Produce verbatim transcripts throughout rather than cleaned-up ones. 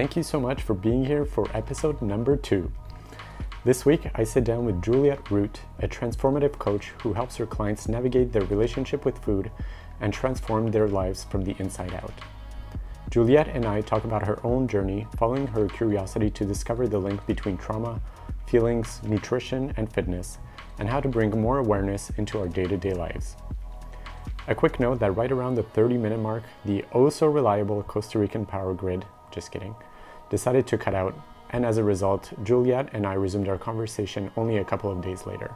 Thank you so much for being here for episode number two. This week, I sit down with Juliet Root, a transformative coach who helps her clients navigate their relationship with food and transform their lives from the inside out. Juliet and I talk about her own journey, following her curiosity to discover the link between trauma, feelings, nutrition, and fitness, and how to bring more awareness into our day-to-day lives. A quick note that right around the thirty minute mark, the oh-so-reliable Costa Rican power grid, just kidding, decided to cut out, and as a result, Juliet and I resumed our conversation only a couple of days later.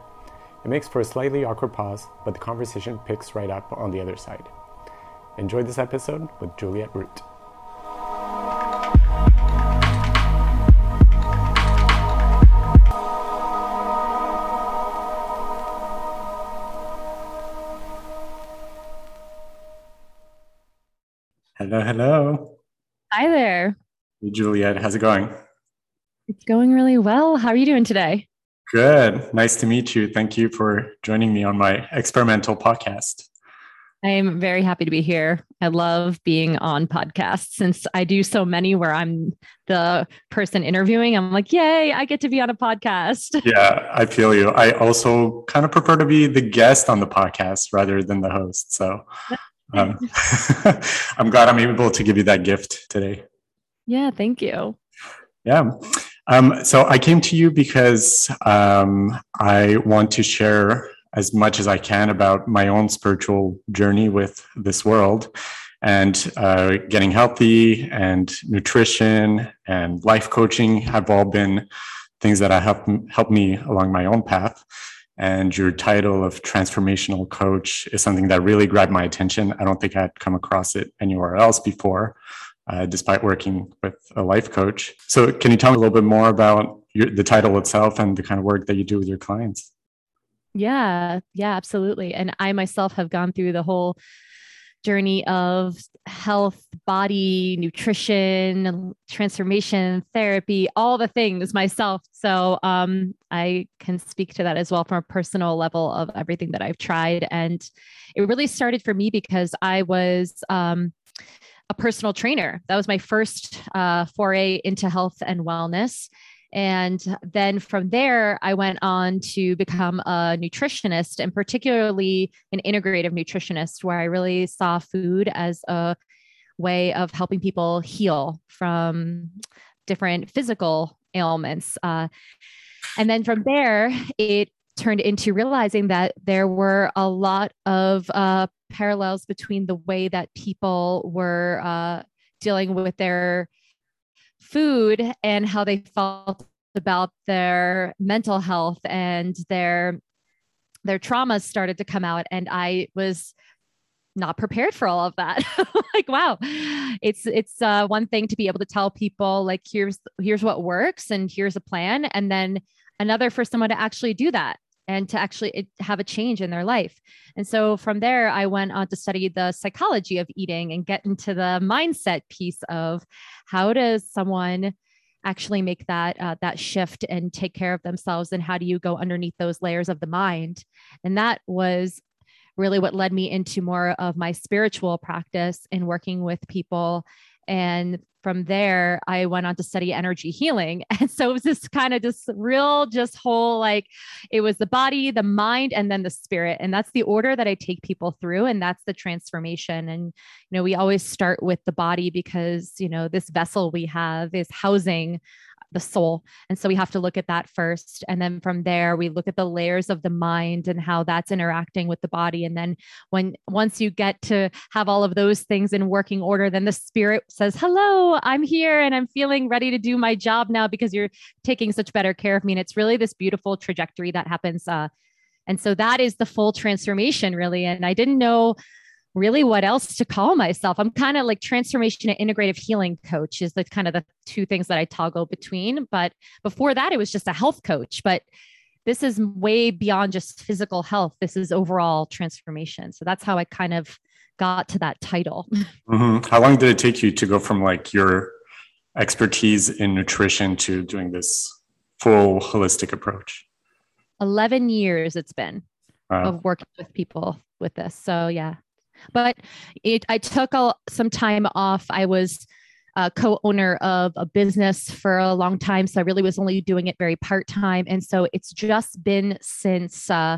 It makes for a slightly awkward pause, but the conversation picks right up on the other side. Enjoy this episode with Juliet Root. Hello, hello. Hi there. Hey, Juliet, how's it going? It's going really well. How are you doing today? Good. Nice to meet you. Thank you for joining me on my experimental podcast. I'm very happy to be here. I love being on podcasts since I do so many where I'm the person interviewing. I'm like, yay, I get to be on a podcast. Yeah, I feel you. I also kind of prefer to be the guest on the podcast rather than the host. So Um, I'm glad I'm able to give you that gift today. Yeah, thank you. Yeah. Um, so I came to you because um, I want to share as much as I can about my own spiritual journey with this world and uh, getting healthy, and nutrition and life coaching have all been things that have helped me along my own path. And your title of transformational coach is something that really grabbed my attention. I don't think I'd come across it anywhere else before, uh, despite working with a life coach. So can you tell me a little bit more about your, the title itself and the kind of work that you do with your clients? Yeah, yeah, absolutely. And I myself have gone through the whole journey of health, body, nutrition, transformation, therapy, all the things myself. So um, I can speak to that as well from a personal level of everything that I've tried. And it really started for me because I was um, a personal trainer. That was my first uh, foray into health and wellness. And then from there, I went on to become a nutritionist, and particularly an integrative nutritionist, where I really saw food as a way of helping people heal from different physical ailments. Uh, and then from there, it turned into realizing that there were a lot of uh, parallels between the way that people were uh, dealing with their food and how they felt about their mental health, and their, their traumas started to come out. And I was not prepared for all of that. Like, wow, it's, it's uh, one thing to be able to tell people like, here's, here's what works and here's a plan. And then another for someone to actually do that and to actually have a change in their life. And so from there, I went on to study the psychology of eating and get into the mindset piece of how does someone actually make that, uh, that shift and take care of themselves, and how do you go underneath those layers of the mind? And that was really what led me into more of my spiritual practice and working with people. And from there, I went on to study energy healing. And so it was this kind of just real, just whole, like it was the body, the mind, and then the spirit. And that's the order that I take people through. And that's the transformation. And, you know, we always start with the body because, you know, this vessel we have is housing the soul. And so we have to look at that first. And then from there, we look at the layers of the mind and how that's interacting with the body. And then when, once you get to have all of those things in working order, then the spirit says, hello, I'm here and I'm feeling ready to do my job now because you're taking such better care of me. And it's really this beautiful trajectory that happens. Uh, and so that is the full transformation, really. And I didn't know really what else to call myself. I'm kind of like transformation and integrative healing coach is the kind of the two things that I toggle between. But before that, it was just a health coach, but this is way beyond just physical health. This is overall transformation. So that's how I kind of got to that title. Mm-hmm. How long did it take you to go from like your expertise in nutrition to doing this full holistic approach? eleven years it's been wow. of working with people with this. So yeah. But it, I took all, some time off. I was uh, co-owner of a business for a long time. So I really was only doing it very part-time. And so it's just been since uh,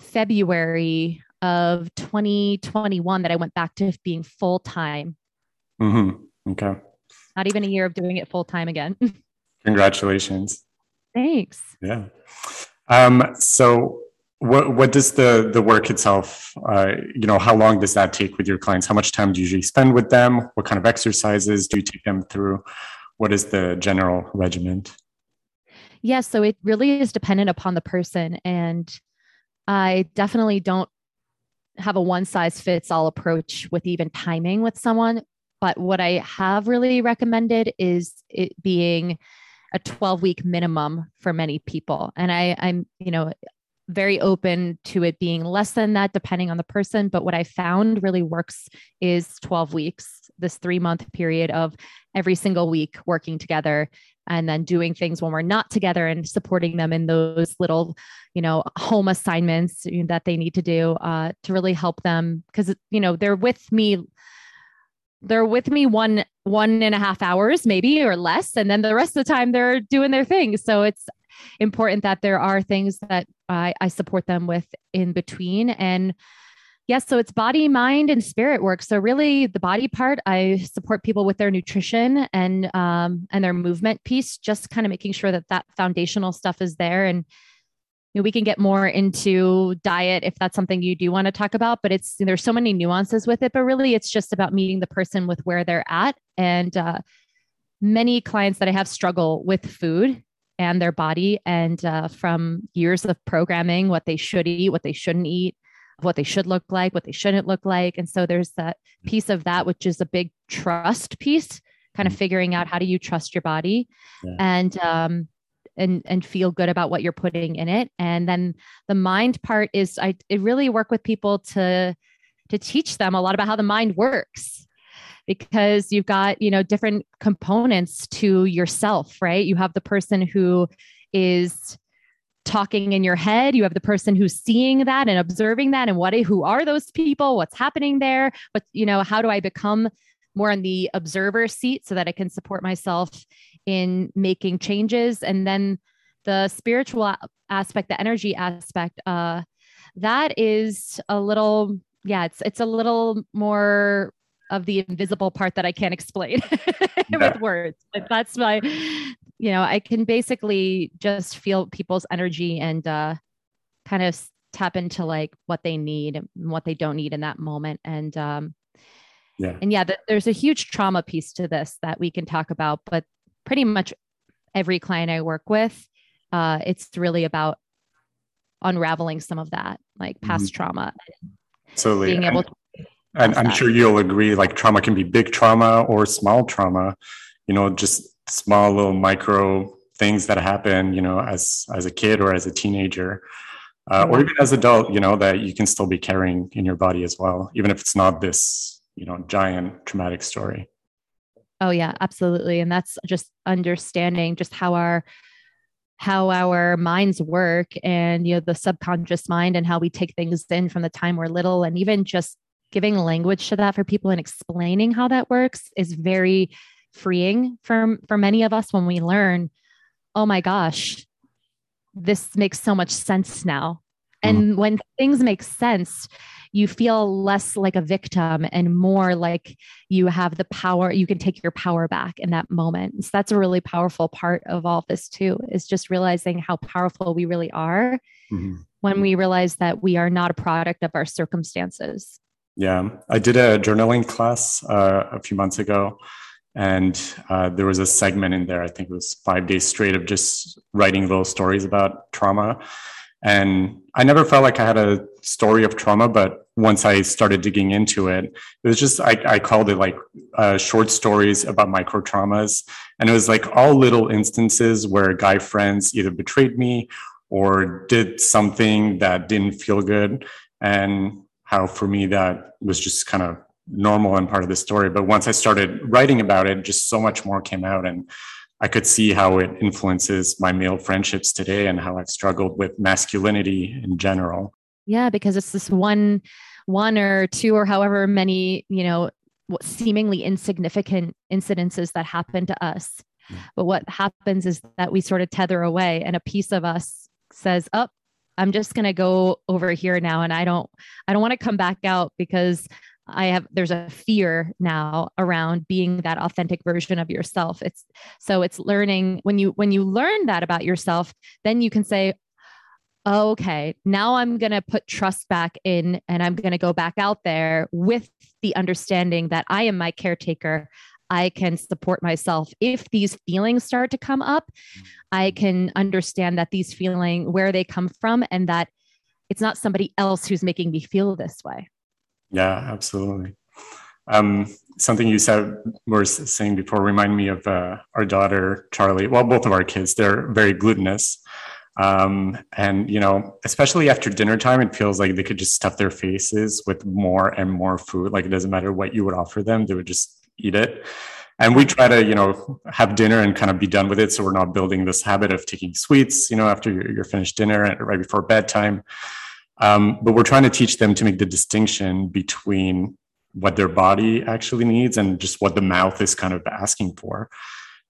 February of twenty twenty-one that I went back to being full-time. Mm-hmm. Okay. Not even a year of doing it full-time again. Congratulations. Thanks. Yeah. Um, so what, what does the, the work itself, uh, you know, how long does that take with your clients? How much time do you usually spend with them? What kind of exercises do you take them through? What is the general regimen? Yeah. So it really is dependent upon the person. And I definitely don't have a one size fits all approach with even timing with someone. But what I have really recommended is it being a twelve week minimum for many people. And I, I'm, you know, very open to it being less than that, depending on the person. But what I found really works is twelve weeks, this three month period of every single week working together and then doing things when we're not together and supporting them in those little, you know, home assignments that they need to do uh, to really help them. Cause you know, they're with me They're with me one, one and a half hours, maybe, or less. And then the rest of the time they're doing their thing. So it's important that there are things that I, I support them with in between. And yes, so it's body, mind, and spirit work. So really the body part, I support people with their nutrition and, um, and their movement piece, just kind of making sure that that foundational stuff is there. And you know, we can get more into diet if that's something you do want to talk about, but it's, there's so many nuances with it, but really it's just about meeting the person with where they're at. And uh, many clients that I have struggle with food and their body, and uh, from years of programming, what they should eat, what they shouldn't eat, what they should look like, what they shouldn't look like. And so there's that piece of that, which is a big trust piece, kind of figuring out how do you trust your body. Yeah. And, um, and, and feel good about what you're putting in it. And then the mind part is I really work with people to, to teach them a lot about how the mind works, because you've got, you know, different components to yourself, right? You have the person who is talking in your head. You have the person who's seeing that and observing that. And what, who are those people? What's happening there? But, you know, how do I become more on the observer seat so that I can support myself in making changes? And then the spiritual aspect, the energy aspect, uh, that is a little, yeah, it's, it's a little more of the invisible part that I can't explain yeah. with words, but that's my, you know, I can basically just feel people's energy and, uh, kind of tap into like what they need and what they don't need in that moment. And, um, yeah. And yeah, th- there's a huge trauma piece to this that we can talk about, but pretty much every client I work with, uh, it's really about unraveling some of that, like past mm-hmm. trauma. Absolutely. Being able to and I'm that. Sure you'll agree, like trauma can be big trauma or small trauma, you know, just small little micro things that happen, you know, as, as a kid or as a teenager, uh, mm-hmm. or even as an adult, you know, that you can still be carrying in your body as well, even if it's not this, you know, giant traumatic story. Oh yeah, absolutely. And that's just understanding just how our, how our minds work and, you know, the subconscious mind and how we take things in from the time we're little, and even just giving language to that for people and explaining how that works is very freeing for, for many of us when we learn, oh my gosh, this makes so much sense now. Mm-hmm. And when things make sense, you feel less like a victim and more like you have the power, you can take your power back in that moment. So that's a really powerful part of all of this too, is just realizing how powerful we really are mm-hmm. when we realize that we are not a product of our circumstances. Yeah. I did a journaling class uh, a few months ago, and uh, there was a segment in there, I think it was five days straight of just writing little stories about trauma. And I never felt like I had a story of trauma, but once I started digging into it, it was just, I, I called it like uh, short stories about micro traumas. And it was like all little instances where guy friends either betrayed me or did something that didn't feel good. And how for me, that was just kind of normal and part of the story. But once I started writing about it, just so much more came out, and I could see how it influences my male friendships today and how I've struggled with masculinity in general. Yeah, because it's this one, one or two or however many, you know, what seemingly insignificant incidences that happen to us. Mm. But what happens is that we sort of tether away, and a piece of us says, oh, I'm just going to go over here now. And I don't, I don't want to come back out because I have, there's a fear now around being that authentic version of yourself. It's so it's learning when you, when you learn that about yourself, then you can say, oh, okay, now I'm going to put trust back in, and I'm going to go back out there with the understanding that I am my caretaker. I can support myself. If these feelings start to come up, I can understand that these feelings, where they come from, and that it's not somebody else who's making me feel this way. Yeah, absolutely. Um, something you said, were saying before, remind me of uh, our daughter, Charlie. Well, both of our kids, they're very glutinous. Um, and, you know, especially after dinner time, it feels like they could just stuff their faces with more and more food. Like, it doesn't matter what you would offer them. They would just eat it. And we try to, you know, have dinner and kind of be done with it. So we're not building this habit of taking sweets, you know, after you're, you're finished dinner and right before bedtime. Um, but we're trying to teach them to make the distinction between what their body actually needs and just what the mouth is kind of asking for.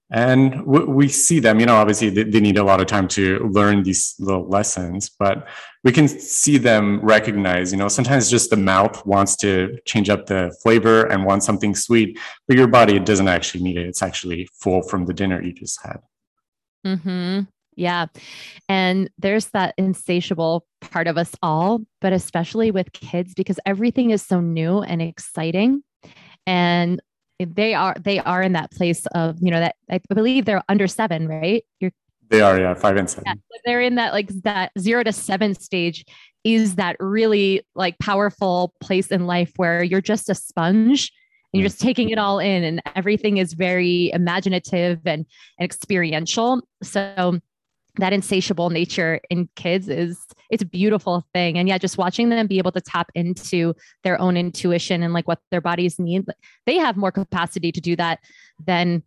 And we, we see them, you know, obviously they, they need a lot of time to learn these little lessons, but we can see them recognize, you know, sometimes just the mouth wants to change up the flavor and wants something sweet, but your body, it doesn't actually need it. It's actually full from the dinner you just had. Mm-hmm. Yeah. And there's that insatiable part of us all, but especially with kids, because everything is so new and exciting. And they are, they are in that place of, you know, that I believe they're under seven, right? You're, they are. Yeah. Five and seven. Yeah, so they're in that, like, that zero to seven stage is that really, like, powerful place in life where you're just a sponge and you're just taking it all in, and everything is very imaginative and, and experiential. So that insatiable nature in kids is, it's a beautiful thing. And yeah, just watching them be able to tap into their own intuition and, like, what their bodies need, they have more capacity to do that than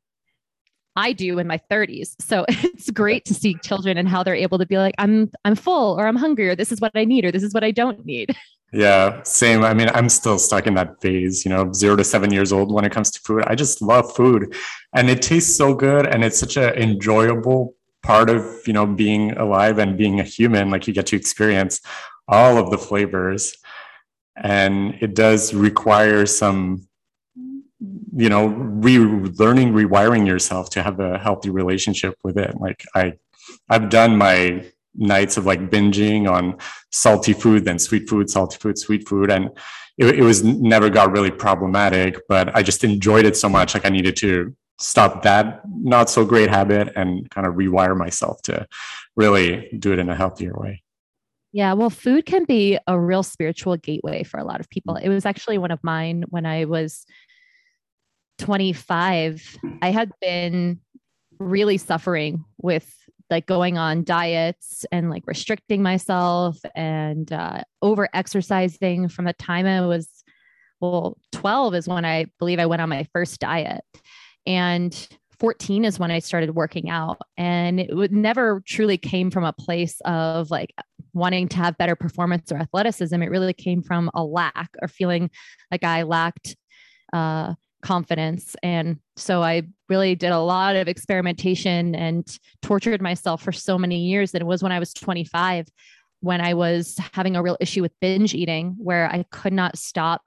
I do in my thirties. So it's great to see children and how they're able to be like, I'm, I'm full, or I'm hungry, or this is what I need, or this is what I don't need. Yeah, same. I mean, I'm still stuck in that phase, you know, zero to seven years old when it comes to food. I just love food, and it tastes so good. And it's such an enjoyable part of, you know, being alive and being a human. Like, you get to experience all of the flavors, and it does require some, you know, relearning, rewiring yourself to have a healthy relationship with it. Like, I, I've done my nights of, like, binging on salty food, then sweet food, salty food, sweet food. And it, it was never got really problematic, but I just enjoyed it so much. Like, I needed to stop that not so great habit and kind of rewire myself to really do it in a healthier way. Yeah. Well, food can be a real spiritual gateway for a lot of people. It was actually one of mine when I was twenty-five. I had been really suffering with, like, going on diets and, like, restricting myself and uh, over exercising from the time I was, well, twelve is when I believe I went on my first diet. And fourteen is when I started working out, and it would never truly came from a place of, like, wanting to have better performance or athleticism. It really came from a lack, or feeling like I lacked uh, confidence. And so I really did a lot of experimentation and tortured myself for so many years. That it was when I was twenty-five, when I was having a real issue with binge eating, where I could not stop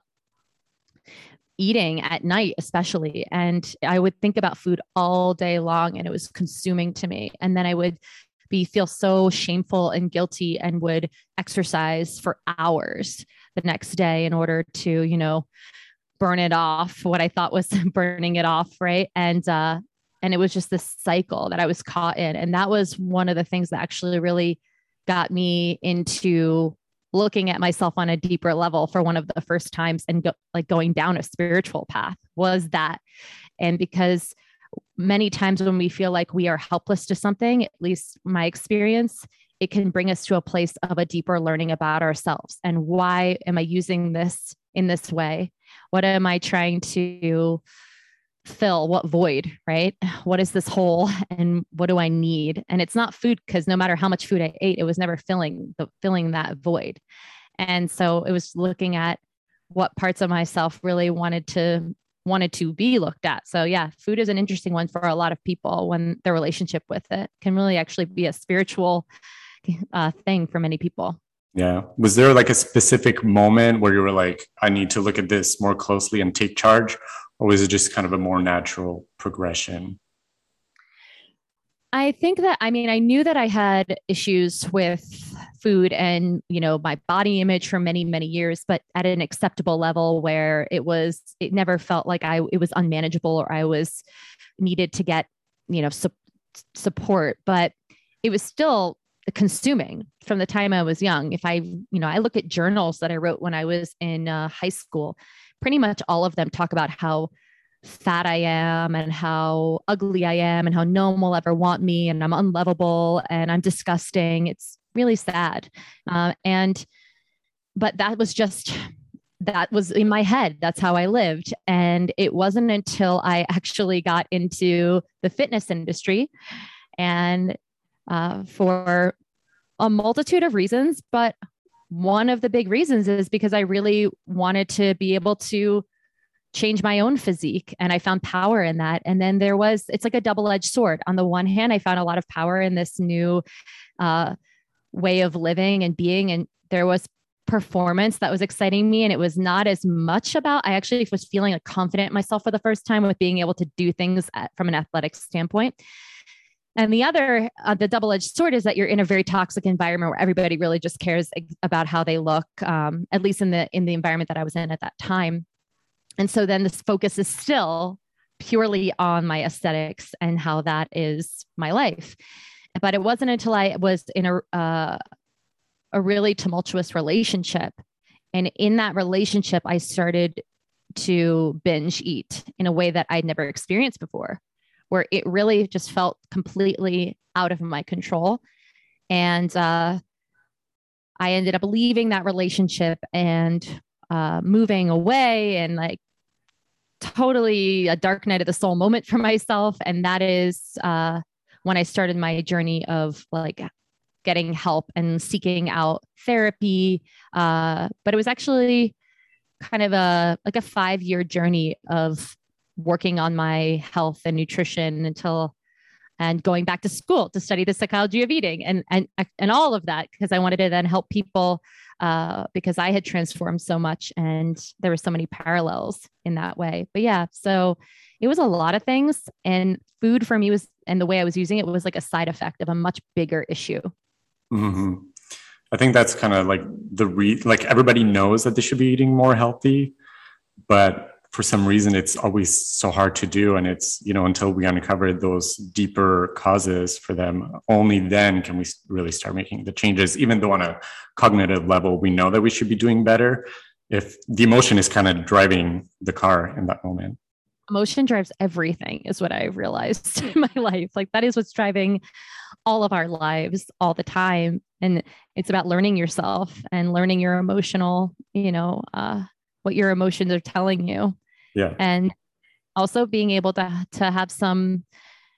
eating at night, especially. And I would think about food all day long, and it was consuming to me. And then I would be, feel so shameful and guilty, and would exercise for hours the next day in order to, you know, burn it off, what I thought was burning it off. Right. And, uh, and it was just this cycle that I was caught in. And that was one of the things that actually really got me into looking at myself on a deeper level for one of the first times, and go, like going down a spiritual path was that. And because many times when we feel like we are helpless to something, at least my experience, it can bring us to a place of a deeper learning about ourselves. And why am I using this in this way? What am I trying to fill? What void, right? What is this hole, and what do I need? And it's not food, because no matter how much food I ate, it was never filling the filling that void. And so it was looking at what parts of myself really wanted to wanted to be looked at. So yeah, food is an interesting one for a lot of people when their relationship with it can really actually be a spiritual uh, thing for many people. Yeah. Was there like a specific moment where you were like, I need to look at this more closely and take charge? Or was it just kind of a more natural progression? I think that, I mean, I knew that I had issues with food and, you know, my body image for many, many years, but at an acceptable level where it was, it never felt like I, it was unmanageable or I was needed to get, you know, su- support, but it was still consuming from the time I was young. If I, you know, I look at journals that I wrote when I was in uh, high school, pretty much all of them talk about how fat I am and how ugly I am and how no one will ever want me and I'm unlovable and I'm disgusting. It's really sad. Uh, and, but that was just, that was in my head. That's how I lived. And it wasn't until I actually got into the fitness industry and uh, for a multitude of reasons. But one of the big reasons is because I really wanted to be able to change my own physique. And I found power in that. And then there was, it's like a double-edged sword. On the one hand, I found a lot of power in this new uh, way of living and being. And there was performance that was exciting me. And it was not as much about, I actually was feeling like confident in myself for the first time with being able to do things at, from an athletic standpoint. And the other, uh, the double-edged sword is that you're in a very toxic environment where everybody really just cares about how they look, um, at least in the, in the environment that I was in at that time. And so then this focus is still purely on my aesthetics and how that is my life. But it wasn't until I was in a, uh, a really tumultuous relationship. And in that relationship, I started to binge eat in a way that I'd never experienced before, where it really just felt completely out of my control. And uh, I ended up leaving that relationship and Uh, moving away and like totally a dark night of the soul moment for myself. And that is uh, when I started my journey of like getting help and seeking out therapy. Uh, but it was actually kind of a, like a five-year journey of working on my health and nutrition until, and going back to school to study the psychology of eating and, and, and all of that, because I wanted to then help people uh, because I had transformed so much and there were so many parallels in that way. But yeah, so it was a lot of things, and food for me was, and the way I was using it was like a side effect of a much bigger issue. Mm-hmm. I think that's kind of like the re like everybody knows that they should be eating more healthy, but for some reason, it's always so hard to do. And it's, you know, until we uncover those deeper causes for them, only then can we really start making the changes, even though on a cognitive level, we know that we should be doing better. If the emotion is kind of driving the car in that moment. Emotion drives everything is what I've realized in my life. Like that is what's driving all of our lives all the time. And it's about learning yourself and learning your emotional, you know, uh, what your emotions are telling you. Yeah. And also being able to, to have some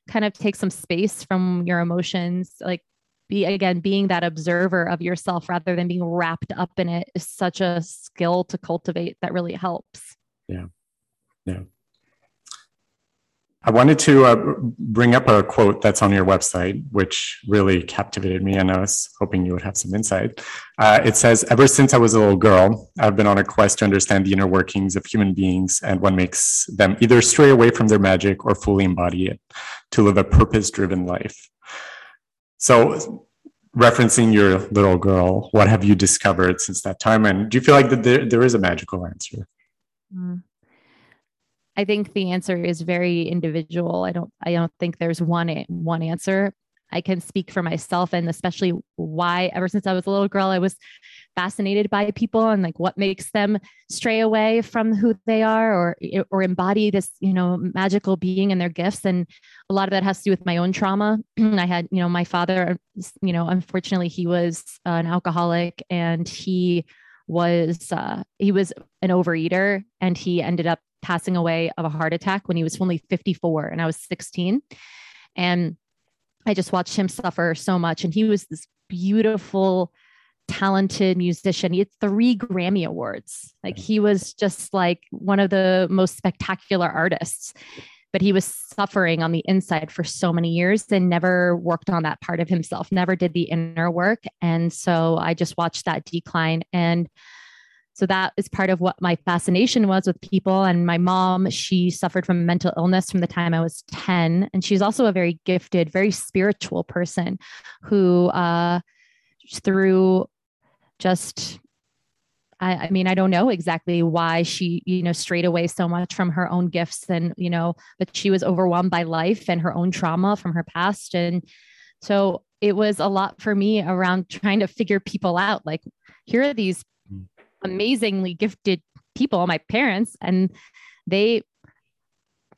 kind of take some space from your emotions, like be, again, being that observer of yourself rather than being wrapped up in it is such a skill to cultivate that really helps. Yeah. Yeah. I wanted to uh, bring up a quote that's on your website, which really captivated me, and I was hoping you would have some insight. Uh, it says, "Ever since I was a little girl, I've been on a quest to understand the inner workings of human beings and what makes them either stray away from their magic or fully embody it, to live a purpose-driven life." So referencing your little girl, what have you discovered since that time? And do you feel like that there, there is a magical answer? Mm. I think the answer is very individual. I don't, I don't think there's one, one answer. I can speak for myself, and especially why ever since I was a little girl, I was fascinated by people and like what makes them stray away from who they are or, or embody this, you know, magical being and their gifts. And a lot of that has to do with my own trauma. I had, you know, my father, you know, unfortunately he was an alcoholic, and he was, uh, he was an overeater, and he ended up passing away of a heart attack when he was only fifty-four and I was sixteen. And I just watched him suffer so much. And he was this beautiful talented musician. He had three Grammy awards. Like he was just like one of the most spectacular artists, but he was suffering on the inside for so many years and never worked on that part of himself, never did the inner work. And so I just watched that decline. And so that is part of what my fascination was with people. And my mom, she suffered from mental illness from the time I was ten. And she's also a very gifted, very spiritual person who, uh, through just, I, I mean, I don't know exactly why she, you know, strayed away so much from her own gifts and, you know, but she was overwhelmed by life and her own trauma from her past. And so it was a lot for me around trying to figure people out. Like, here are these amazingly gifted people, my parents, and they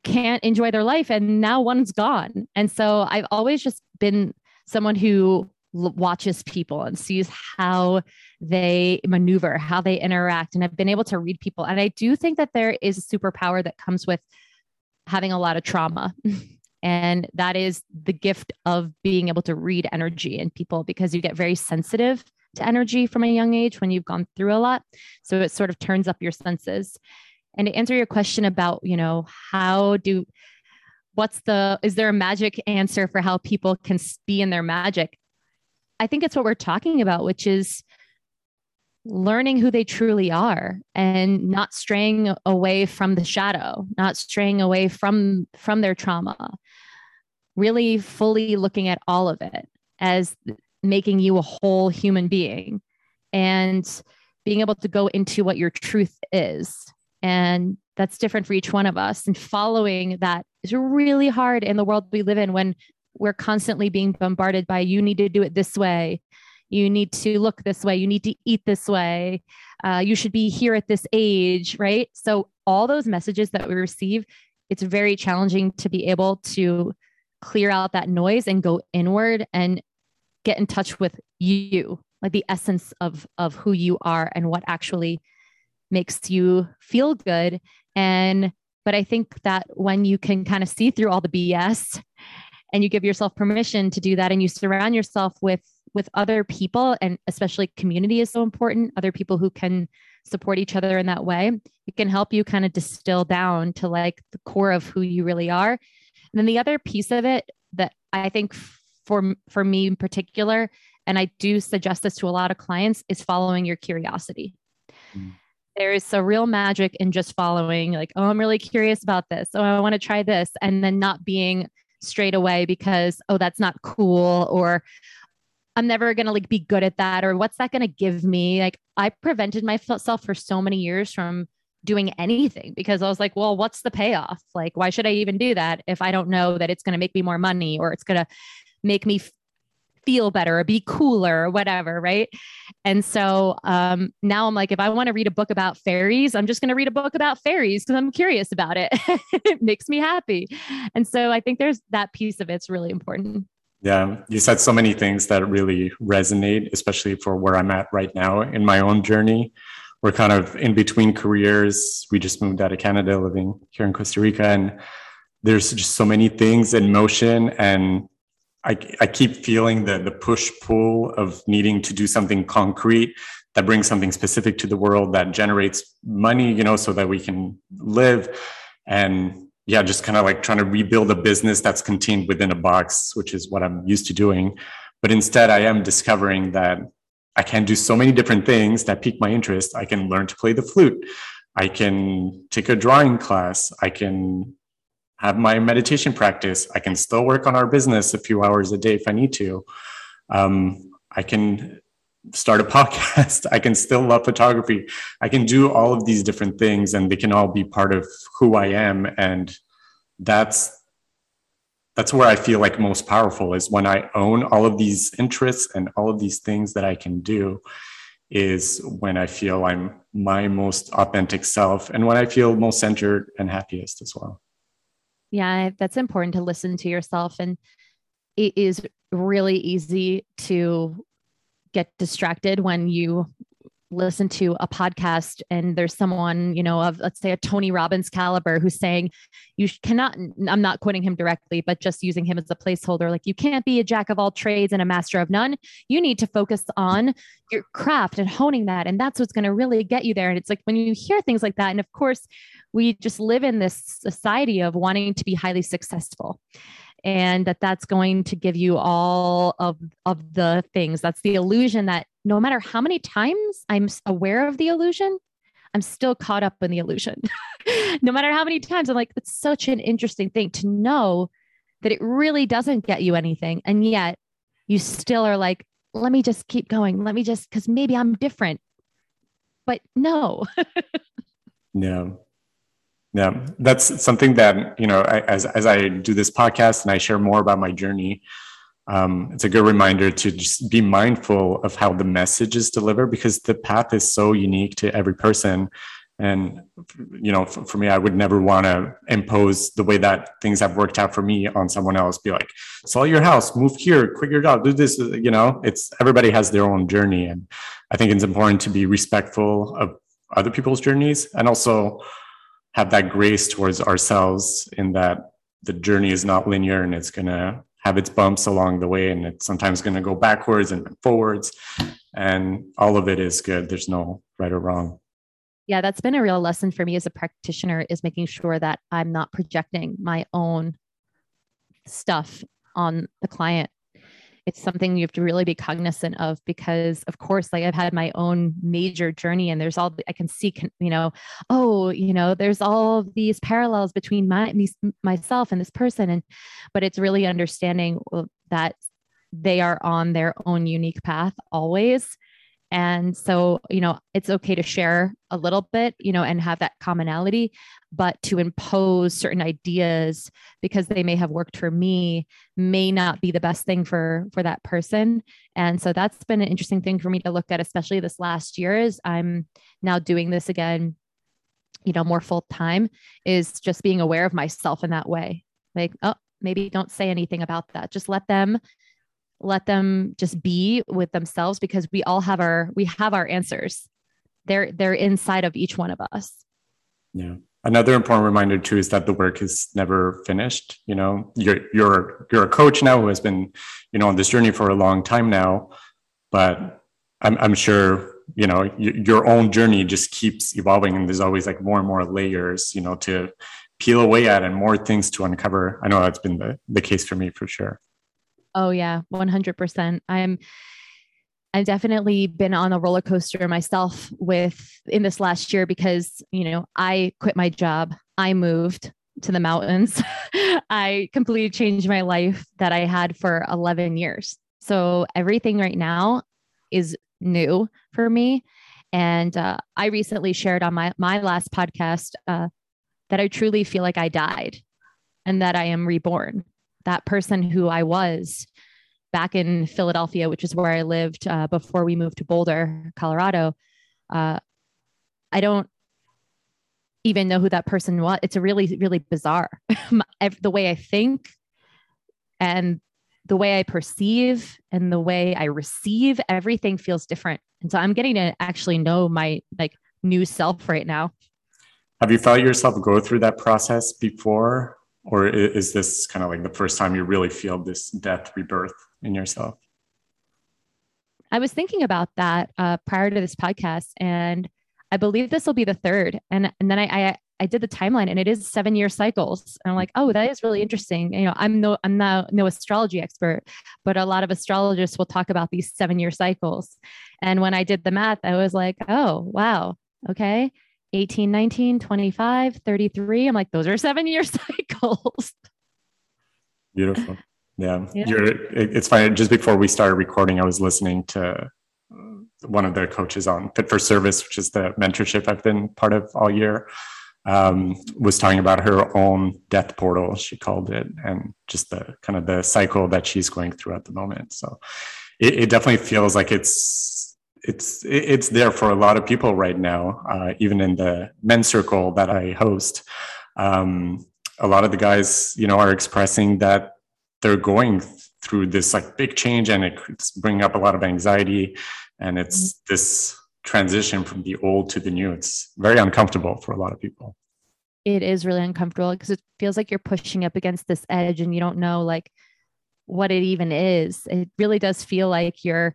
can't enjoy their life. And now one's gone. And so I've always just been someone who watches people and sees how they maneuver, how they interact. And I've been able to read people. And I do think that there is a superpower that comes with having a lot of trauma. And that is the gift of being able to read energy in people, because you get very sensitive to energy from a young age when you've gone through a lot. So it sort of turns up your senses. And to answer your question about, you know, how do, what's the, is there a magic answer for how people can be in their magic? I think it's what we're talking about, which is learning who they truly are and not straying away from the shadow, not straying away from, from their trauma, really fully looking at all of it as making you a whole human being and being able to go into what your truth is. And that's different for each one of us. And following that is really hard in the world we live in when we're constantly being bombarded by, you need to do it this way. You need to look this way. You need to eat this way. Uh, you should be here at this age, right? So all those messages that we receive, it's very challenging to be able to clear out that noise and go inward and get in touch with you, like the essence of, of who you are and what actually makes you feel good. And, but I think that when you can kind of see through all the B S and you give yourself permission to do that and you surround yourself with, with other people, and especially community is so important, other people who can support each other in that way, it can help you kind of distill down to like the core of who you really are. And then the other piece of it that I think for, for me in particular, and I do suggest this to a lot of clients, is following your curiosity. Mm. There is a real magic in just following, like, oh, I'm really curious about this. Oh, I want to try this. And then not being straight away because, oh, that's not cool, or I'm never going to like be good at that, or what's that going to give me? Like, I prevented myself for so many years from doing anything because I was like, well, what's the payoff? Like, why should I even do that if I don't know that it's going to make me more money or it's going to make me f- feel better or be cooler or whatever. Right. And so, um, now I'm like, if I want to read a book about fairies, I'm just going to read a book about fairies because I'm curious about it. It makes me happy. And so I think there's that piece of it's really important. Yeah. You said so many things that really resonate, especially for where I'm at right now in my own journey. We're kind of in between careers. We just moved out of Canada, living here in Costa Rica, and there's just so many things in motion, and I, I keep feeling the, the push-pull of needing to do something concrete that brings something specific to the world that generates money, you know, so that we can live. And yeah, just kind of like trying to rebuild a business that's contained within a box, which is what I'm used to doing. But instead, I am discovering that I can do so many different things that pique my interest. I can learn to play the flute. I can take a drawing class. I can have my meditation practice. I can still work on our business a few hours a day if I need to. Um, I can start a podcast. I can still love photography. I can do all of these different things, and they can all be part of who I am. And that's that's where I feel like most powerful is when I own all of these interests and all of these things that I can do, is when I feel I'm my most authentic self and when I feel most centered and happiest as well. Yeah, that's important to listen to yourself. And it is really easy to get distracted when you listen to a podcast and there's someone, you know, of, let's say, a Tony Robbins caliber who's saying you cannot, I'm not quoting him directly, but just using him as a placeholder. Like, you can't be a jack of all trades and a master of none. You need to focus on your craft and honing that. And that's what's going to really get you there. And it's like, when you hear things like that, and of course we just live in this society of wanting to be highly successful, and that that's going to give you all of, of the things. That's the illusion that no matter how many times I'm aware of the illusion, I'm still caught up in the illusion. No matter how many times I'm like, it's such an interesting thing to know that it really doesn't get you anything. And yet you still are like, let me just keep going. Let me just, cause maybe I'm different, but no. No. Yeah, that's something that, you know, I, as as I do this podcast and I share more about my journey, um, it's a good reminder to just be mindful of how the message is delivered, because the path is so unique to every person. And, you know, for, for me, I would never want to impose the way that things have worked out for me on someone else. Be like, sell your house, move here, quit your job, do this. You know, it's, everybody has their own journey. And I think it's important to be respectful of other people's journeys, and also have that grace towards ourselves, in that the journey is not linear and it's going to have its bumps along the way. And it's sometimes going to go backwards and forwards, and all of it is good. There's no right or wrong. Yeah. That's been a real lesson for me as a practitioner, is making sure that I'm not projecting my own stuff on the client. It's something you have to really be cognizant of, because of course, like, I've had my own major journey, and there's all, I can see, you know, oh, you know, there's all of these parallels between my, me, myself and this person. And, but it's really understanding that they are on their own unique path always. And so, you know, it's okay to share a little bit, you know, and have that commonality, but to impose certain ideas because they may have worked for me may not be the best thing for, for that person. And so that's been an interesting thing for me to look at, especially this last year, is I'm now doing this again, you know, more full time, is just being aware of myself in that way. Like, oh, maybe don't say anything about that. Just let them let them just be with themselves, because we all have our, we have our answers. They're, they're inside of each one of us. Yeah. Another important reminder too, is that the work is never finished. You know, you're, you're, you're a coach now who has been, you know, on this journey for a long time now, but I'm, I'm sure, you know, y- your own journey just keeps evolving, and there's always like more and more layers, you know, to peel away at, and more things to uncover. I know that's been the, the case for me for sure. Oh yeah. one hundred percent. I'm, I've definitely been on a roller coaster myself with in this last year, because, you know, I quit my job. I moved to the mountains. I completely changed my life that I had for eleven years. So everything right now is new for me. And, uh, I recently shared on my, my last podcast, uh, that I truly feel like I died and that I am reborn. That person who I was back in Philadelphia, which is where I lived uh, before we moved to Boulder, Colorado. Uh, I don't even know who that person was. It's a really, really bizarre. The way I think and the way I perceive and the way I receive everything feels different. And so I'm getting to actually know my like new self right now. Have you felt yourself go through that process before? Or is this kind of like the first time you really feel this death rebirth in yourself? I was thinking about that uh, prior to this podcast, and I believe this will be the third. And and then I, I I did the timeline, and it is seven year cycles. And I'm like, oh, that is really interesting. You know, I'm no I'm not no astrology expert, but a lot of astrologists will talk about these seven year cycles. And when I did the math, I was like, oh wow, okay. eighteen, nineteen, twenty-five, thirty-three. I'm like, those are seven year cycles. Beautiful. Yeah. yeah. You're, it's funny. Just before we started recording, I was listening to one of their coaches on Fit for Service, which is the mentorship I've been part of all year, um, was talking about her own death portal, she called it, and just the kind of the cycle that she's going through at the moment. So it, it definitely feels like it's, It's it's there for a lot of people right now, uh, even in the men's circle that I host. Um, a lot of the guys, you know, are expressing that they're going through this like big change, and it's bringing up a lot of anxiety, and it's this transition from the old to the new. It's very uncomfortable for a lot of people. It is really uncomfortable because it feels like you're pushing up against this edge and you don't know like what it even is. It really does feel like you're,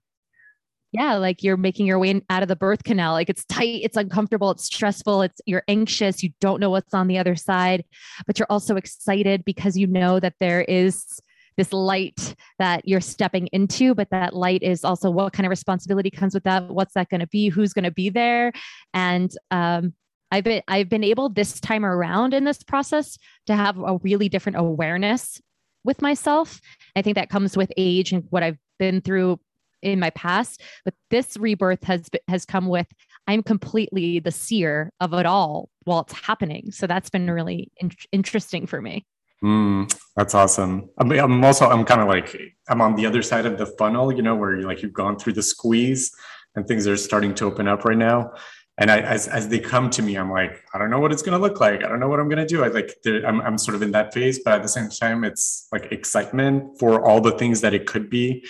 yeah, like you're making your way out of the birth canal. Like it's tight, it's uncomfortable, it's stressful, it's you're anxious, you don't know what's on the other side, but you're also excited because you know that there is this light that you're stepping into, but that light is also what kind of responsibility comes with that. What's that going to be? Who's going to be there? And, um, I've been, I've been able this time around in this process to have a really different awareness with myself. I think that comes with age and what I've been through in my past, but this rebirth has, has come with, I'm completely the seer of it all while it's happening. So that's been really in- interesting for me. Mm, that's awesome. I mean, I'm also, I'm kind of like, I'm on the other side of the funnel, you know, where you're like, you've gone through the squeeze and things are starting to open up right now. And I, as, as they come to me, I'm like, I don't know what it's going to look like. I don't know what I'm going to do. I like, I'm, I'm sort of in that phase, but at the same time, it's like excitement for all the things that it could be.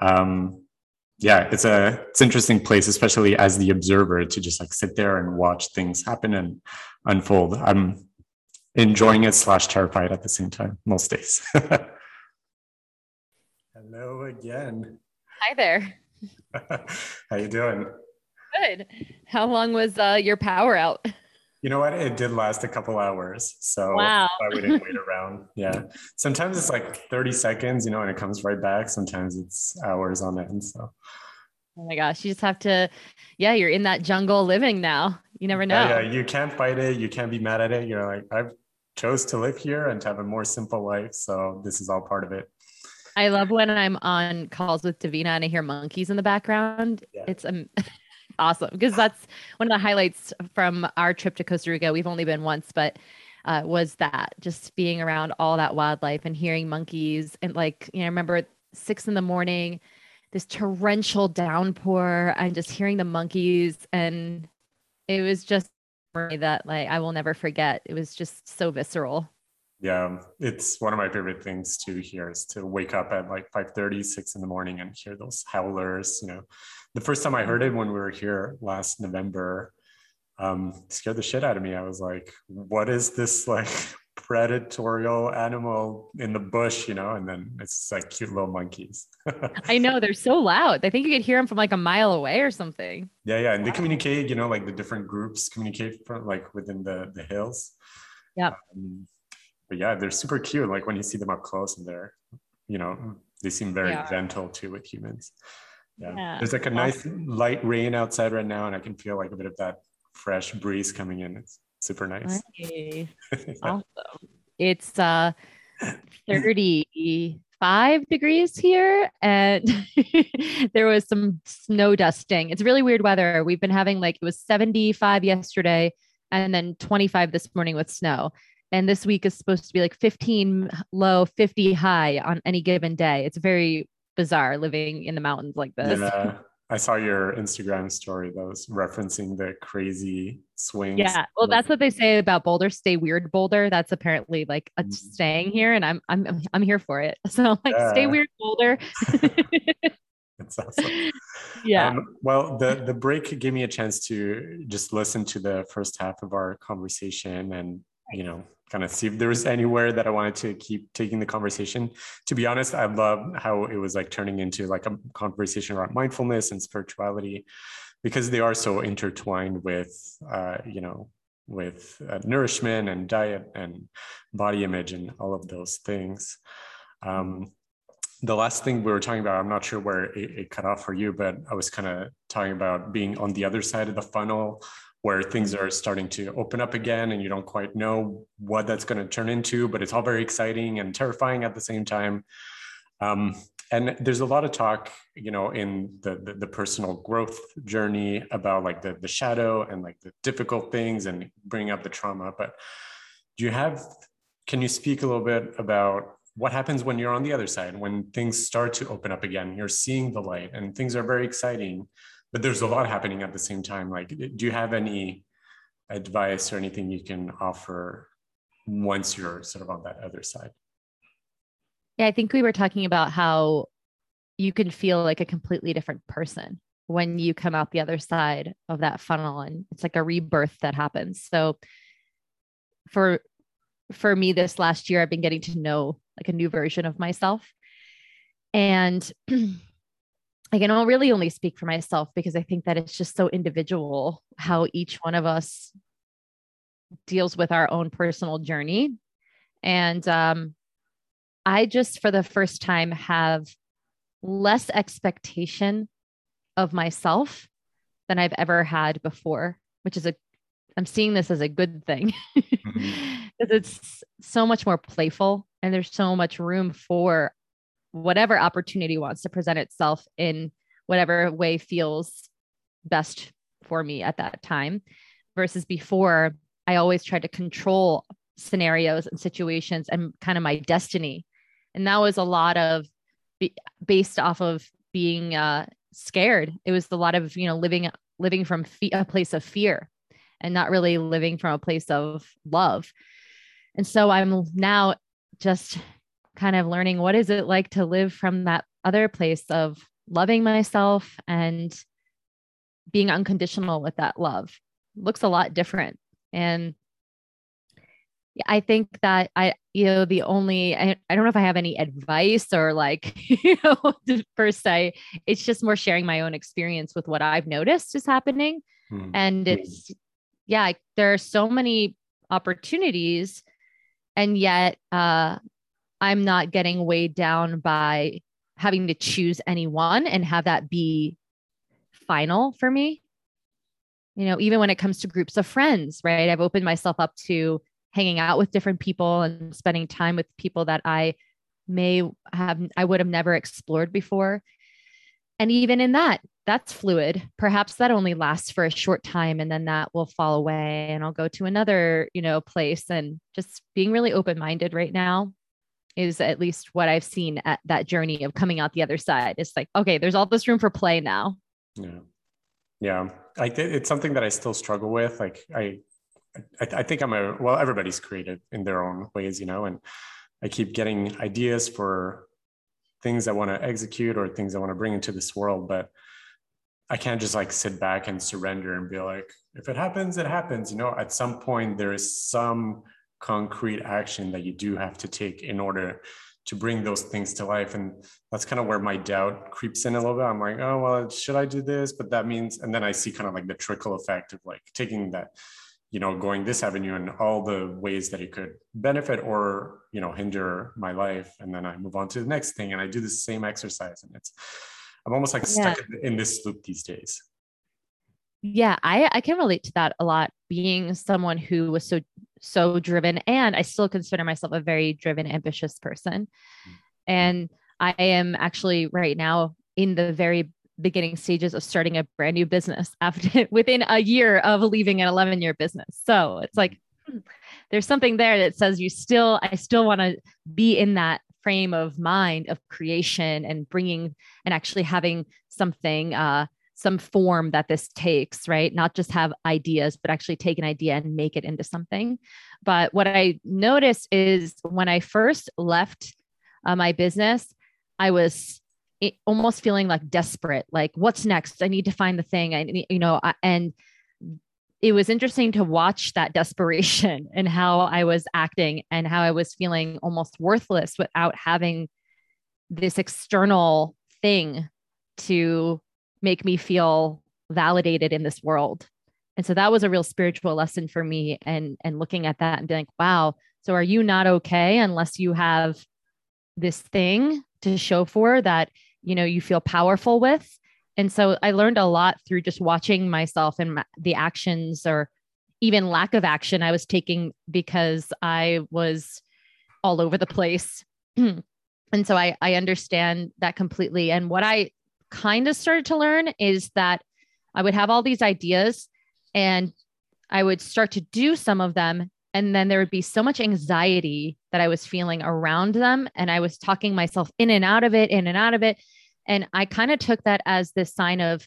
Um, yeah, it's a, it's an interesting place, especially as the observer, to just like sit there and watch things happen and unfold. I'm enjoying it slash terrified at the same time most days. Hello again. Hi there. How you doing? Good. How long was uh, your power out? You know what? It did last a couple hours. So wow. I wouldn't wait around. Yeah. Sometimes it's like thirty seconds, you know, and it comes right back. Sometimes it's hours on end. So. Oh my gosh. You just have to, yeah, you're in that jungle living now. You never know. Yeah, yeah. You can't fight it. You can't be mad at it. You're like, I've chose to live here and to have a more simple life. So this is all part of it. I love when I'm on calls with Davina and I hear monkeys in the background. Yeah. It's um, awesome. Because that's one of the highlights from our trip to Costa Rica. We've only been once, but uh, was that just being around all that wildlife and hearing monkeys. And like, you know, I remember at six in the morning, this torrential downpour and just hearing the monkeys. And it was just that like, I will never forget. It was just so visceral. Yeah. It's one of my favorite things to hear is to wake up at like five thirty, six in the morning and hear those howlers. You know, the first time I heard it when we were here last November, um, scared the shit out of me. I was like, what is this like predatorial animal in the bush, you know? And then it's like cute little monkeys. I know they're so loud. I think you could hear them from like a mile away or something. Yeah. Yeah. And wow. They communicate, you know, like the different groups communicate from like within the, the hills. Yeah. Um, But yeah, they're super cute. Like when you see them up close and they're, you know, they seem very yeah. gentle too with humans. Yeah. yeah. There's like a nice light rain outside right now. And I can feel like a bit of that fresh breeze coming in. It's super nice. Hey. yeah. Awesome. It's uh, thirty-five degrees here. And there was some snow dusting. It's really weird weather. We've been having like, it was seventy-five yesterday and then twenty-five this morning with snow. And this week is supposed to be like fifteen low, fifty high on any given day. It's very bizarre living in the mountains like this. Yeah. I saw your Instagram story that was referencing the crazy swings. Yeah. Well, that's what they say about Boulder. Stay weird, Boulder. That's apparently like a staying here and I'm, I'm, I'm here for it. So I'm like, yeah. Stay weird, Boulder. That's awesome. Yeah. Um, well, the, the break gave me a chance to just listen to the first half of our conversation and, you know, kind of see if there was anywhere that I wanted to keep taking the conversation. To be honest, I love how it was like turning into like a conversation around mindfulness and spirituality, because they are so intertwined with, uh, you know, with uh, nourishment and diet and body image and all of those things. Um, the last thing we were talking about, I'm not sure where it, it cut off for you, but I was kind of talking about being on the other side of the funnel, where things are starting to open up again and you don't quite know what that's going to turn into, but it's all very exciting and terrifying at the same time. Um, and there's a lot of talk, you know, in the, the, the personal growth journey about like the, the shadow and like the difficult things and bringing up the trauma. But do you have, can you speak a little bit about what happens when you're on the other side, when things start to open up again, you're seeing the light and things are very exciting, but there's a lot happening at the same time. Like, do you have any advice or anything you can offer once you're sort of on that other side? Yeah, I think we were talking about how you can feel like a completely different person when you come out the other side of that funnel. And it's like a rebirth that happens. So for, for me, this last year, I've been getting to know like a new version of myself. And I can all really only speak for myself, because I think that it's just so individual how each one of us deals with our own personal journey. And um, I just, for the first time, have less expectation of myself than I've ever had before, which is a, I'm seeing this as a good thing, because mm-hmm. it's so much more playful and there's so much room for whatever opportunity wants to present itself in whatever way feels best for me at that time. Versus before, I always tried to control scenarios and situations and kind of my destiny. And that was a lot of be- based off of being uh, scared. It was a lot of, you know, living, living from fe- a place of fear and not really living from a place of love. And so I'm now just kind of learning, what is it like to live from that other place of loving myself and being unconditional with that love? Looks a lot different. And I think that I, you know, the only, I, I don't know if I have any advice or like, you know, per se, it's just more sharing my own experience with what I've noticed is happening. Mm-hmm. And it's, yeah, there are so many opportunities, and yet, uh, I'm not getting weighed down by having to choose anyone and have that be final for me. You know, even when it comes to groups of friends, right? I've opened myself up to hanging out with different people and spending time with people that I may have, I would have never explored before. And even in that, that's fluid. Perhaps that only lasts for a short time, and then that will fall away and I'll go to another, you know, place. And just being really open-minded right now is at least what I've seen at that journey of coming out the other side. It's like, okay, there's all this room for play now. Yeah. Yeah. I, it's something that I still struggle with. Like I, I, I think I'm a, well, everybody's creative in their own ways, you know, and I keep getting ideas for things I want to execute or things I want to bring into this world, but I can't just like sit back and surrender and be like, if it happens, it happens. You know, at some point there is some concrete action that you do have to take in order to bring those things to life. And that's kind of where my doubt creeps in a little bit. I'm like, oh, well, should I do this? But that means, and then I see kind of like the trickle effect of like taking that, you know, going this avenue and all the ways that it could benefit or, you know, hinder my life. And then I move on to the next thing and I do the same exercise. And it's, I'm almost like yeah. stuck in this loop these days. Yeah, I, I can relate to that a lot, being someone who was so so driven, and I still consider myself a very driven, ambitious person. And I am actually right now in the very beginning stages of starting a brand new business after within a year of leaving an eleven year business. So it's like, hmm, there's something there that says you still, I still want to be in that frame of mind of creation and bringing and actually having something, uh, some form that this takes, right? Not just have ideas, but actually take an idea and make it into something. But what I noticed is when I first left uh, my business, I was almost feeling like desperate, like what's next? I need to find the thing. I need, you know, I, and it was interesting to watch that desperation and how I was acting and how I was feeling almost worthless without having this external thing to make me feel validated in this world. And so that was a real spiritual lesson for me, and, and looking at that and being like, wow, so are you not okay unless you have this thing to show for that, you know, you feel powerful with? And so I learned a lot through just watching myself and my, the actions or even lack of action I was taking, because I was all over the place. And so I, I understand that completely. And what I kind of started to learn is that I would have all these ideas and I would start to do some of them. And then there would be so much anxiety that I was feeling around them. And I was talking myself in and out of it, in and out of it. And I kind of took that as this sign of,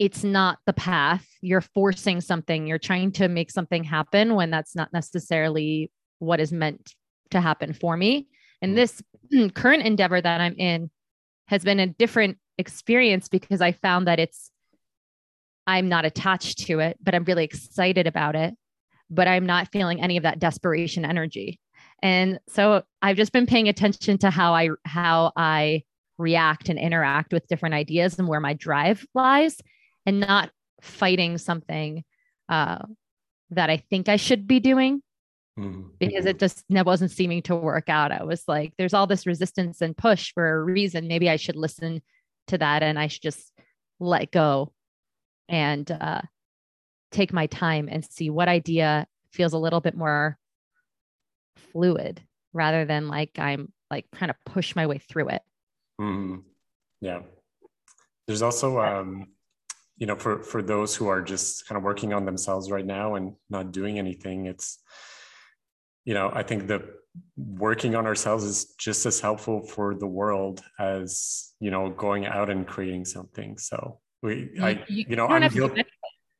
it's not the path. You're forcing something. You're trying to make something happen when that's not necessarily what is meant to happen for me. And this current endeavor that I'm in has been a different experience because I found that it's, I'm not attached to it, but I'm really excited about it, but I'm not feeling any of that desperation energy. And so I've just been paying attention to how I, how I react and interact with different ideas and where my drive lies, and not fighting something uh, that I think I should be doing mm-hmm. because it just it wasn't seeming to work out. I was like, there's all this resistance and push for a reason. Maybe I should listen to that and I should just let go and uh, take my time and see what idea feels a little bit more fluid rather than like I'm like trying to push my way through it. Mm-hmm. Yeah. There's also, um, you know, for, for those who are just kind of working on themselves right now and not doing anything, it's, you know, I think the working on ourselves is just as helpful for the world as, you know, going out and creating something. So we, you, I, you, you know, I'm guilty.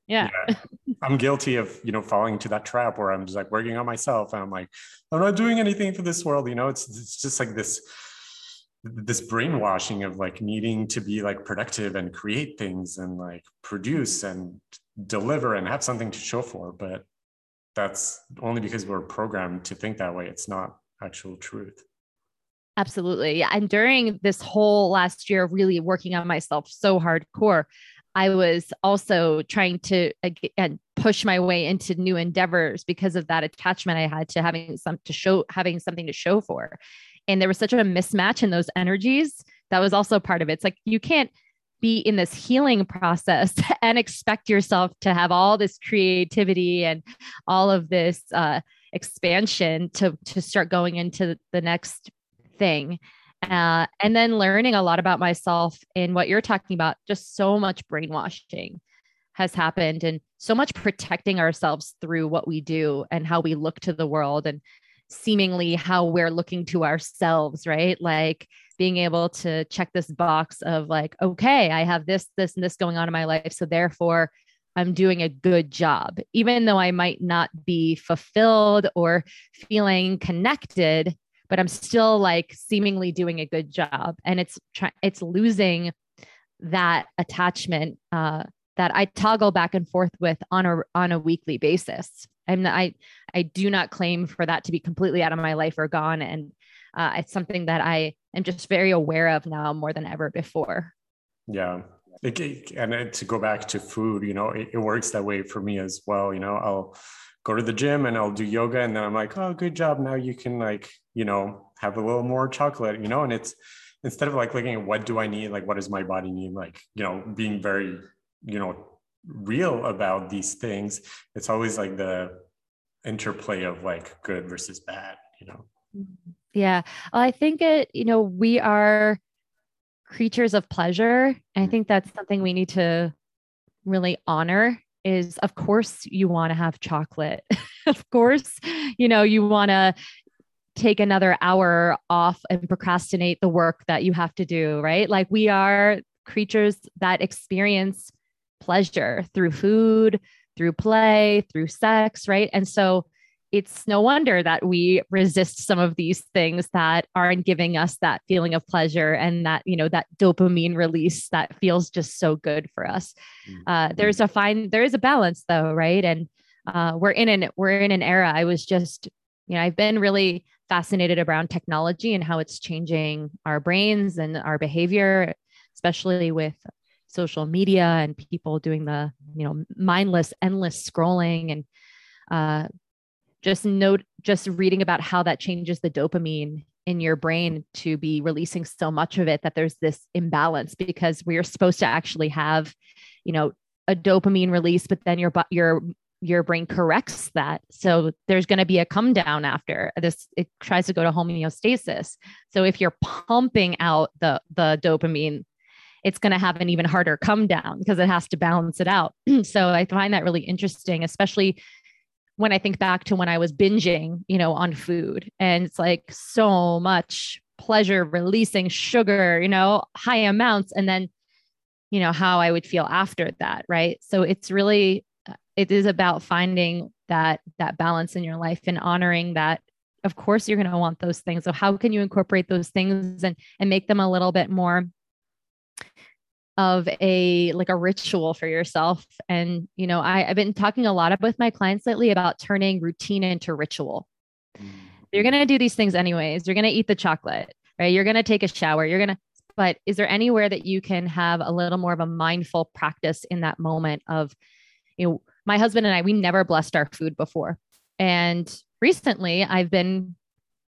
Yeah. yeah. I'm guilty of, you know, falling into that trap where I'm just like working on myself. And I'm like, I'm not doing anything for this world. You know, it's, it's just like this, this brainwashing of like needing to be like productive and create things and like produce and deliver and have something to show for. But that's only because we're programmed to think that way. It's not actual truth. Absolutely. Yeah. And during this whole last year, really working on myself so hardcore, I was also trying to again push my way into new endeavors because of that attachment I had to having some to show, having something to show for. And there was such a mismatch in those energies. That was also part of it. It's like, you can't be in this healing process and expect yourself to have all this creativity and all of this uh, expansion to, to start going into the next thing. Uh, and then learning a lot about myself and what you're talking about, just so much brainwashing has happened and so much protecting ourselves through what we do and how we look to the world and seemingly how we're looking to ourselves, right? Like being able to check this box of like, okay, I have this, this, and this going on in my life. So therefore I'm doing a good job, even though I might not be fulfilled or feeling connected, but I'm still like seemingly doing a good job. And it's, try- it's losing that attachment uh, that I toggle back and forth with on a, on a weekly basis. I'm not, I, I do not claim for that to be completely out of my life or gone. And uh, it's something that I am just very aware of now more than ever before. Yeah. It, and to go back to food, you know, it, it works that way for me as well. You know, I'll go to the gym and I'll do yoga and then I'm like, oh, good job. Now you can like, you know, have a little more chocolate, you know, and it's instead of like looking at what do I need? Like, what does my body need? Like, you know, being very, you know, real about these things. It's always like the interplay of like good versus bad, you know? Yeah. Well, I think it, you know, we are creatures of pleasure. I think that's something we need to really honor is of course you want to have chocolate. Of course, you know, you want to take another hour off and procrastinate the work that you have to do, right? Like we are creatures that experience pleasure through food, through play, through sex, right? And so it's no wonder that we resist some of these things that aren't giving us that feeling of pleasure and that, you know, that dopamine release that feels just so good for us. Uh, there's a fine, there is a balance though, right? And uh, we're in an, we're in an era. I was just, you know, I've been really fascinated around technology and how it's changing our brains and our behavior, especially with social media and people doing the, you know, mindless, endless scrolling and uh, just note, just reading about how that changes the dopamine in your brain to be releasing so much of it that there's this imbalance because we are supposed to actually have, you know, a dopamine release, but then your, your, your brain corrects that. So there's going to be a come down after this, it tries to go to homeostasis. So if you're pumping out the, the dopamine, it's going to have an even harder come down because it has to balance it out. So I find that really interesting, especially when I think back to when I was binging, you know, on food and it's like so much pleasure releasing sugar, you know, high amounts. And then, you know, how I would feel after that. Right. So it's really, it is about finding that, that balance in your life and honoring that. Of course, you're going to want those things. So how can you incorporate those things and, and make them a little bit more of a, like a ritual for yourself. And, you know, I, I've been talking a lot with my clients lately about turning routine into ritual. Mm. You're going to do these things anyways. You're going to eat the chocolate, right? You're going to take a shower. You're going to, but is there anywhere that you can have a little more of a mindful practice in that moment of, you know, my husband and I, we never blessed our food before. And recently I've been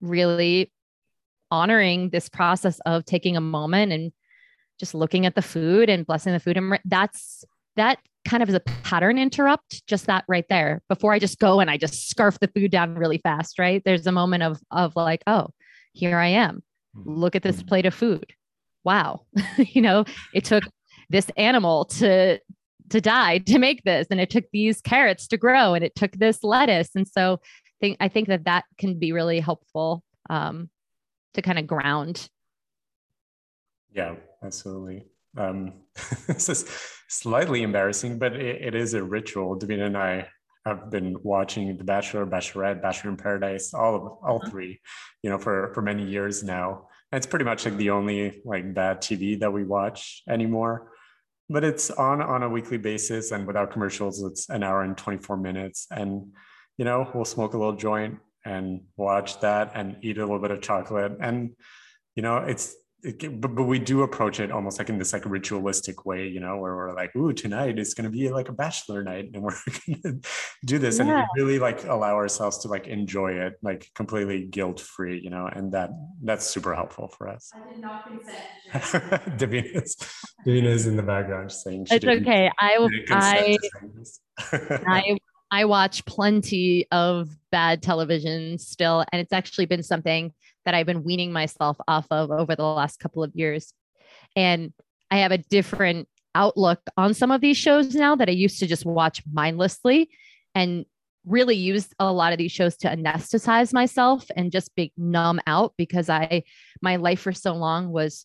really honoring this process of taking a moment and just looking at the food and blessing the food. And that's, that kind of is a pattern interrupt, just that right there. Before I just go and I just scarf the food down really fast, right? There's a moment of, of like, oh, here I am. Look at this plate of food. Wow. You know, it took this animal to, to die, to make this. And it took these carrots to grow and it took this lettuce. And so I think, I think that that can be really helpful um, to kind of ground. Yeah. Absolutely. Um, this is slightly embarrassing, but it, it is a ritual. Davina and I have been watching The Bachelor, Bachelorette, Bachelor in Paradise, all of all three, you know, for, for many years now. And it's pretty much like the only like bad T V that we watch anymore, but it's on, on a weekly basis. And without commercials, it's an hour and twenty-four minutes. And, you know, we'll smoke a little joint and watch that and eat a little bit of chocolate. And, you know, it's, It, but, but we do approach it almost like in this like ritualistic way, you know, where we're like, ooh, tonight is going to be like a bachelor night and we're going to do this. Yeah. And we really like allow ourselves to like enjoy it, like completely guilt-free, you know, and that that's super helpful for us. I did not consent. Davina's, Davina's in the background saying she it's didn't, okay. I will. I, I I watch plenty of bad television still, and it's actually been something that I've been weaning myself off of over the last couple of years. And I have a different outlook on some of these shows now that I used to just watch mindlessly and really use a lot of these shows to anesthetize myself and just be numb out, because I, my life for so long was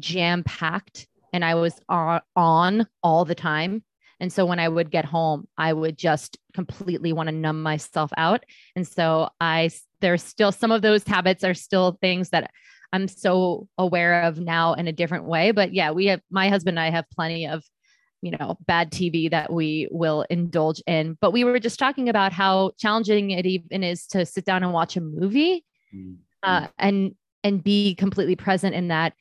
jam packed and I was on, on all the time. And so when I would get home, I would just completely want to numb myself out. And so I, there's still some of those habits are still things that I'm so aware of now in a different way. But yeah, we have, my husband and I have plenty of, you know, bad T V that we will indulge in, but we were just talking about how challenging it even is to sit down and watch a movie uh, and, and be completely present in that,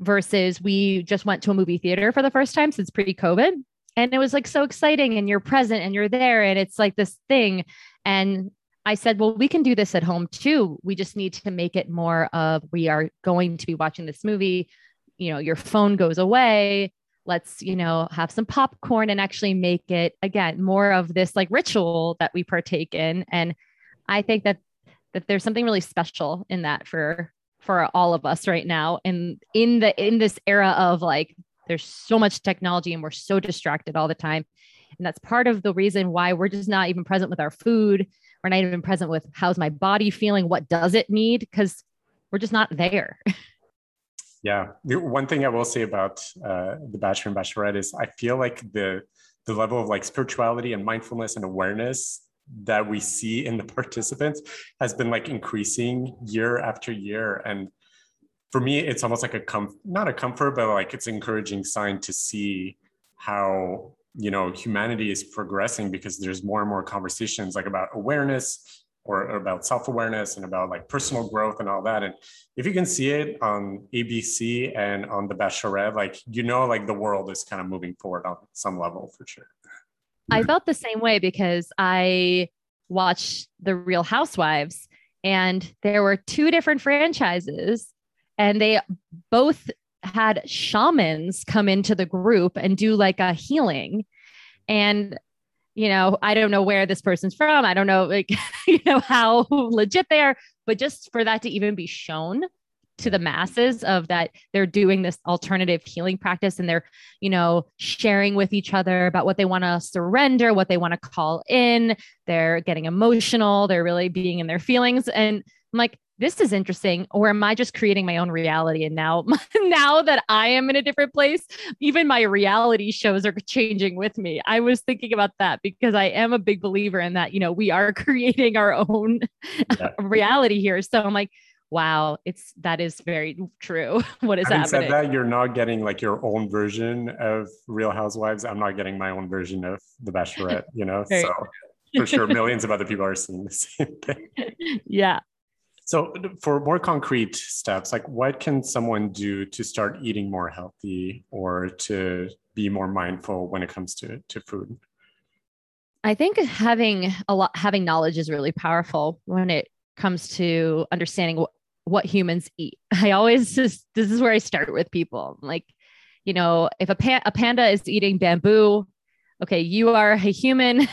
versus we just went to a movie theater for the first time since pre-COVID. And it was like so exciting and you're present and you're there and it's like this thing. And I said, well, we can do this at home too. We just need to make it more of, we are going to be watching this movie. You know, your phone goes away. Let's, you know, have some popcorn and actually make it again, more of this like ritual that we partake in. And I think that, that there's something really special in that for, for all of us right now. And in the, in this era of like, there's so much technology and we're so distracted all the time. And that's part of the reason why we're just not even present with our food. We're not even present with how's my body feeling? What does it need? Because we're just not there. Yeah. The one thing I will say about uh, The Bachelor and Bachelorette is I feel like the the level of like spirituality and mindfulness and awareness that we see in the participants has been like increasing year after year. And for me, it's almost like a comfort, not a comfort, but like it's encouraging sign to see how, you know, humanity is progressing, because there's more and more conversations like about awareness or, or about self-awareness and about like personal growth and all that. And if you can see it on A B C and on The Bachelorette, like, you know, like the world is kind of moving forward on some level for sure. I felt the same way because I watched The Real Housewives and there were two different franchises. And they both had shamans come into the group and do like a healing. And, you know, I don't know where this person's from. I don't know, like, you know, how legit they are, but just for that to even be shown to the masses of that they're doing this alternative healing practice and they're, you know, sharing with each other about what they want to surrender, what they want to call in, they're getting emotional, they're really being in their feelings. And I'm like, this is interesting. Or am I just creating my own reality? And now, now that I am in a different place, even my reality shows are changing with me. I was thinking about that because I am a big believer in that, you know, we are creating our own yeah. reality here. So I'm like, wow, it's, that is very true. What is happening? Having said that, you're not getting like your own version of Real Housewives. I'm not getting my own version of The Bachelorette, you know? So for sure, millions of other people are seeing the same thing. Yeah. So for more concrete steps, like what can someone do to start eating more healthy or to be more mindful when it comes to, to food? I think having a lot, having knowledge is really powerful when it comes to understanding what, what humans eat. I always just, this is where I start with people. Like, you know, if a, pan, a panda is eating bamboo, okay, you are a human.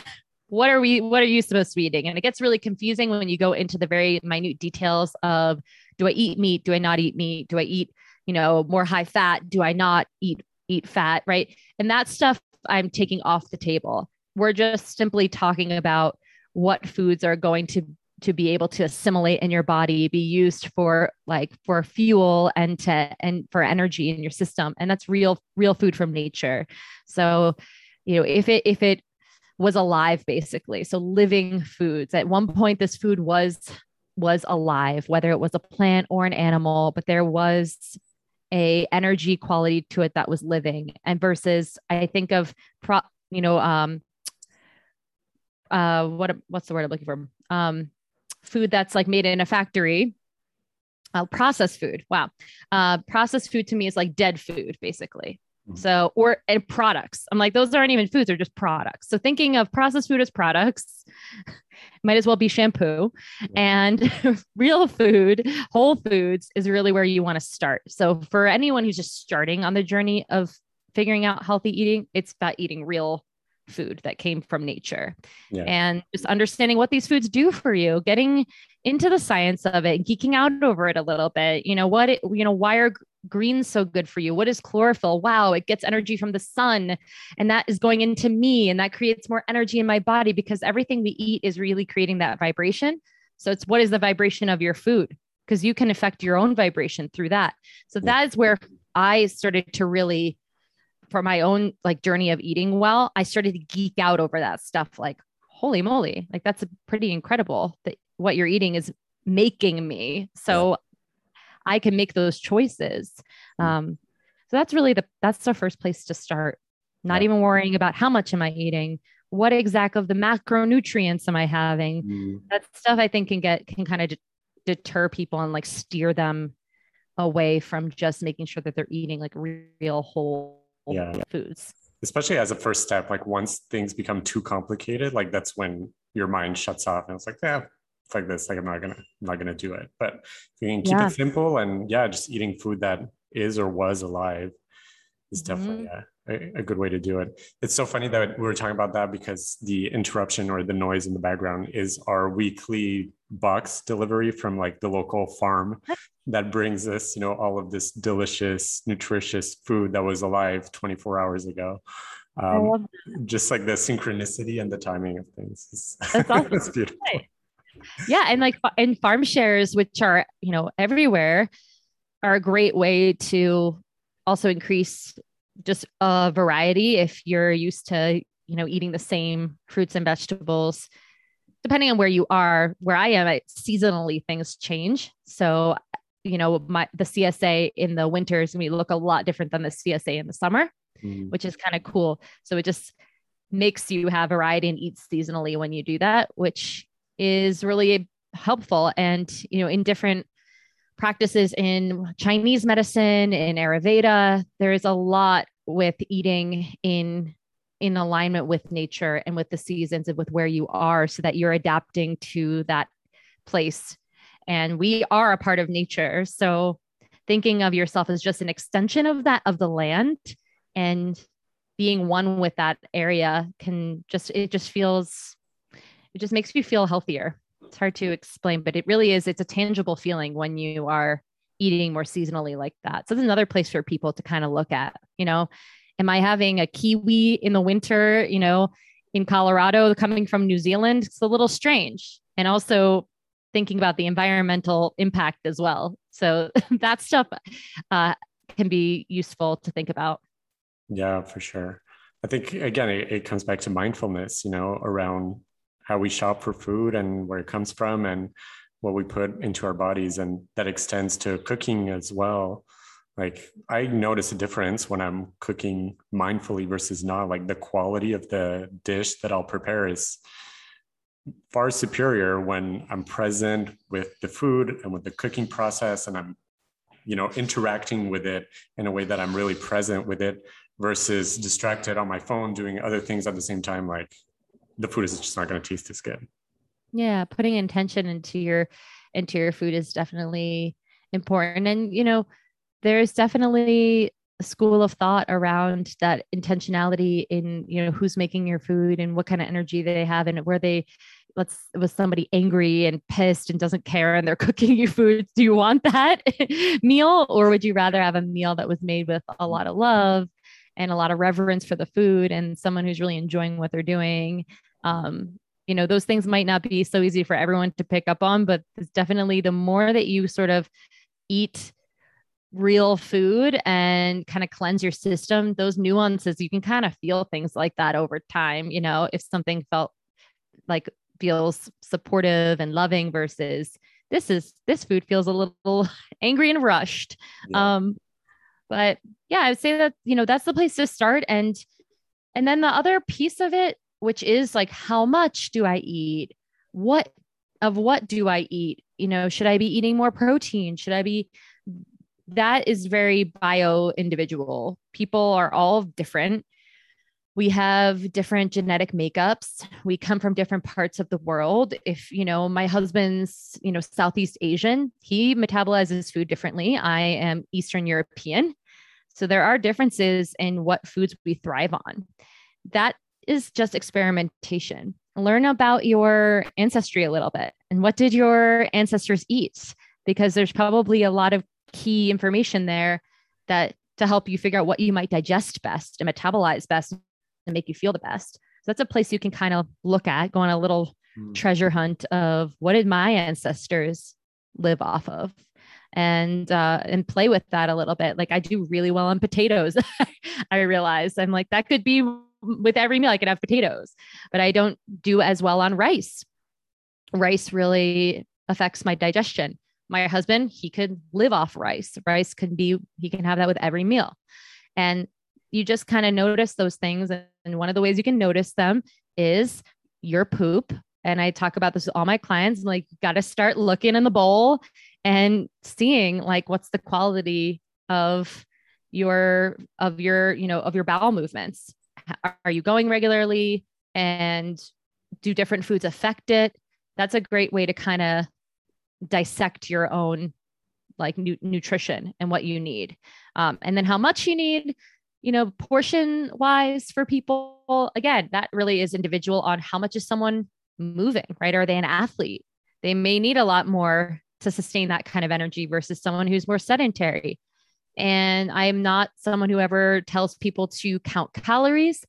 What are we, what are you supposed to be eating? And it gets really confusing when you go into the very minute details of, do I eat meat? Do I not eat meat? Do I eat, you know, more high fat? Do I not eat, eat fat? Right. And that stuff I'm taking off the table. We're just simply talking about what foods are going to to be able to assimilate in your body, be used for like for fuel and to, and for energy in your system. And that's real, real food from nature. So, you know, if it, if it was alive, basically, so living foods, at one point, this food was, was alive, whether it was a plant or an animal, but there was a energy quality to it that was living. And versus I think of pro, you know, um, uh, what, what's the word I'm looking for? Um, food that's like made in a factory, uh, processed food. Wow. Uh, processed food to me is like dead food, basically. Mm-hmm. So, or and products. I'm like, those aren't even foods, they're just products. So thinking of processed food as products might as well be shampoo. Mm-hmm. And real food, whole foods is really where you want to start. So for anyone who's just starting on the journey of figuring out healthy eating, it's about eating real food that came from nature. Yeah. And just understanding what these foods do for you, getting into the science of it, geeking out over it a little bit. You know, what, it, you know, why are greens so good for you? What is chlorophyll? Wow. It gets energy from the sun, and that is going into me, and that creates more energy in my body, because everything we eat is really creating that vibration. So it's, what is the vibration of your food? Because you can affect your own vibration through that. So that is where I started to really, for my own like journey of eating well, I started to geek out over that stuff. Like, holy moly, like that's pretty incredible that what you're eating is making me. So I can make those choices. Um, so that's really the, that's the first place to start. Not even worrying about how much am I eating? What exact of the macronutrients am I having? Mm. That stuff I think can get, can kind of de- deter people and like steer them away from just making sure that they're eating like real whole, yeah, foods, especially as a first step. Like once things become too complicated, like that's when your mind shuts off and it's like, yeah, it's like this, like I'm not gonna, I'm not gonna do it. But if you can keep yeah. it simple and yeah, just eating food that is or was alive is definitely mm-hmm. yeah, a, a good way to do it. It's so funny that we were talking about that, because the interruption or the noise in the background is our weekly box delivery from like the local farm that brings us, you know, all of this delicious, nutritious food that was alive twenty-four hours ago. Um, just like the synchronicity and the timing of things. Is, that's awesome. It's beautiful. Right. Yeah. And like, and farm shares, which are, you know, everywhere, are a great way to also increase just a uh, variety. If you're used to, you know, eating the same fruits and vegetables, depending on where you are, where I am, I, seasonally things change. So, you know, my, the C S A in the winter is going to look a lot different than the C S A in the summer, mm-hmm. which is kind of cool. So it just makes you have variety and eat seasonally when you do that, which is really helpful. And, you know, in different practices in Chinese medicine, in Ayurveda, there is a lot with eating in in alignment with nature and with the seasons and with where you are, so that you're adapting to that place. And we are a part of nature. So thinking of yourself as just an extension of that, of the land, and being one with that area can just, it just feels, it just makes you feel healthier. It's hard to explain, but it really is. It's a tangible feeling when you are eating more seasonally like that. So that's another place for people to kind of look at, you know, am I having a kiwi in the winter, you know, in Colorado coming from New Zealand? It's a little strange. And also thinking about the environmental impact as well. So that stuff uh, can be useful to think about. Yeah, for sure. I think, again, it, it comes back to mindfulness, you know, around how we shop for food and where it comes from. And what we put into our bodies. And that extends to cooking as well. Like I notice a difference when I'm cooking mindfully versus not. Like the quality of the dish that I'll prepare is far superior when I'm present with the food and with the cooking process, and I'm, you know, interacting with it in a way that I'm really present with it versus distracted on my phone doing other things at the same time. Like the food is just not going to taste as good. Yeah. Putting intention into your, into your food is definitely important. And, you know, there's definitely a school of thought around that intentionality in, you know, who's making your food and what kind of energy they have and where they, let's, was somebody angry and pissed and doesn't care and they're cooking you food. Do you want that meal, or would you rather have a meal that was made with a lot of love and a lot of reverence for the food and someone who's really enjoying what they're doing? Um, you know, those things might not be so easy for everyone to pick up on, but it's definitely the more that you sort of eat real food and kind of cleanse your system, those nuances, you can kind of feel things like that over time. You know, if something felt like feels supportive and loving versus this is, this food feels a little angry and rushed. Yeah. Um, but yeah, I would say that, you know, that's the place to start. And, and then the other piece of it, which is like, how much do I eat? What of what do I eat? You know, should I be eating more protein? Should I be, that is very bio individual. People are all different. We have different genetic makeups. We come from different parts of the world. If, you know, my husband's, you know, Southeast Asian, he metabolizes food differently. I am Eastern European. So there are differences in what foods we thrive on. That is just experimentation. Learn about your ancestry a little bit and what did your ancestors eat? Because there's probably a lot of key information there that to help you figure out what you might digest best and metabolize best and make you feel the best. So that's a place you can kind of look at, go on a little mm. treasure hunt of what did my ancestors live off of, and, uh, and play with that a little bit. Like I do really well on potatoes. I realized I'm like, that could be with every meal I could have potatoes, but I don't do as well on rice. Rice really affects my digestion. My husband, he could live off rice. Rice can be, he can have that with every meal. And you just kind of notice those things. And one of the ways you can notice them is your poop. And I talk about this with all my clients. I'm like, you got to start looking in the bowl and seeing like, what's the quality of your, of your, you know, of your bowel movements. Are you going regularly, and do different foods affect it? That's a great way to kind of dissect your own like nu- nutrition and what you need. Um, and then how much you need, you know, portion wise for people. Again, that really is individual on how much is someone moving, right? Are they an athlete? They may need a lot more to sustain that kind of energy versus someone who's more sedentary. And I am not someone who ever tells people to count calories.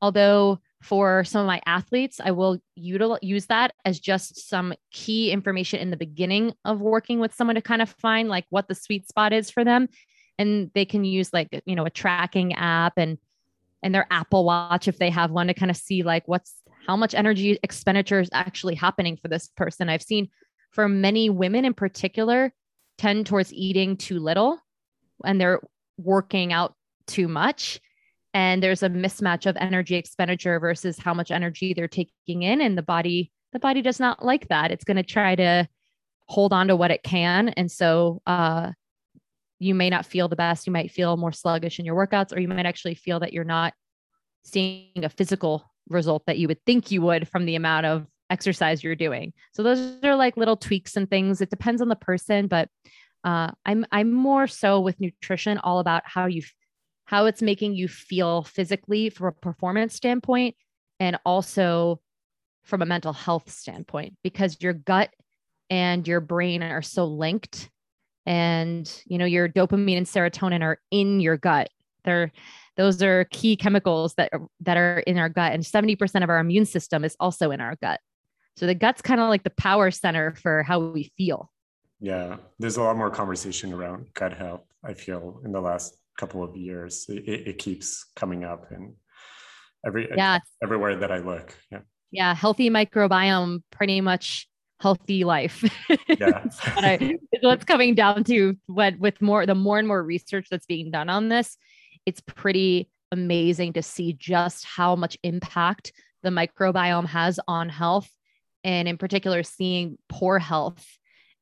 Although for some of my athletes, I will util- use that as just some key information in the beginning of working with someone to kind of find like what the sweet spot is for them. And they can use like, you know, a tracking app and, and their Apple Watch, if they have one, to kind of see like what's, how much energy expenditure is actually happening for this person. I've seen for many women in particular, tend towards eating too little, and they're working out too much. And there's a mismatch of energy expenditure versus how much energy they're taking in. And the body, the body does not like that. It's going to try to hold on to what it can. And so uh, you may not feel the best. You might feel more sluggish in your workouts, or you might actually feel that you're not seeing a physical result that you would think you would from the amount of exercise you're doing. So those are like little tweaks and things. It depends on the person, but Uh, I'm, I'm more so with nutrition, all about how you, how it's making you feel physically from a performance standpoint, and also from a mental health standpoint, because your gut and your brain are so linked, and, you know, your dopamine and serotonin are in your gut. They're, those are key chemicals that, are, that are in our gut. And seventy percent of our immune system is also in our gut. So the gut's kind of like the power center for how we feel. Yeah, there's a lot more conversation around gut health, I feel, in the last couple of years. It, it keeps coming up and every yeah. everywhere that I look. Yeah. Yeah. Healthy microbiome pretty much healthy life. Yeah. So what's coming down to what with more, the more and more research that's being done on this, it's pretty amazing to see just how much impact the microbiome has on health, and in particular, seeing poor health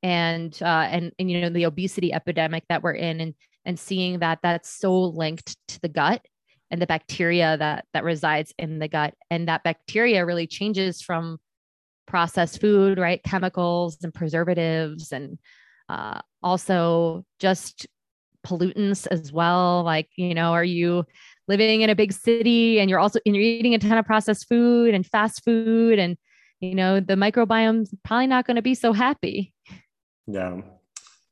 and, uh, and, and, you know, the obesity epidemic that we're in, and, and seeing that that's so linked to the gut and the bacteria that, that resides in the gut. And that bacteria really changes from processed food, right? Chemicals and preservatives, and uh, also just pollutants as well. Like, you know, are you living in a big city and you're also, and you're eating a ton of processed food and fast food, and, you know, the microbiome's probably not going to be so happy. Yeah.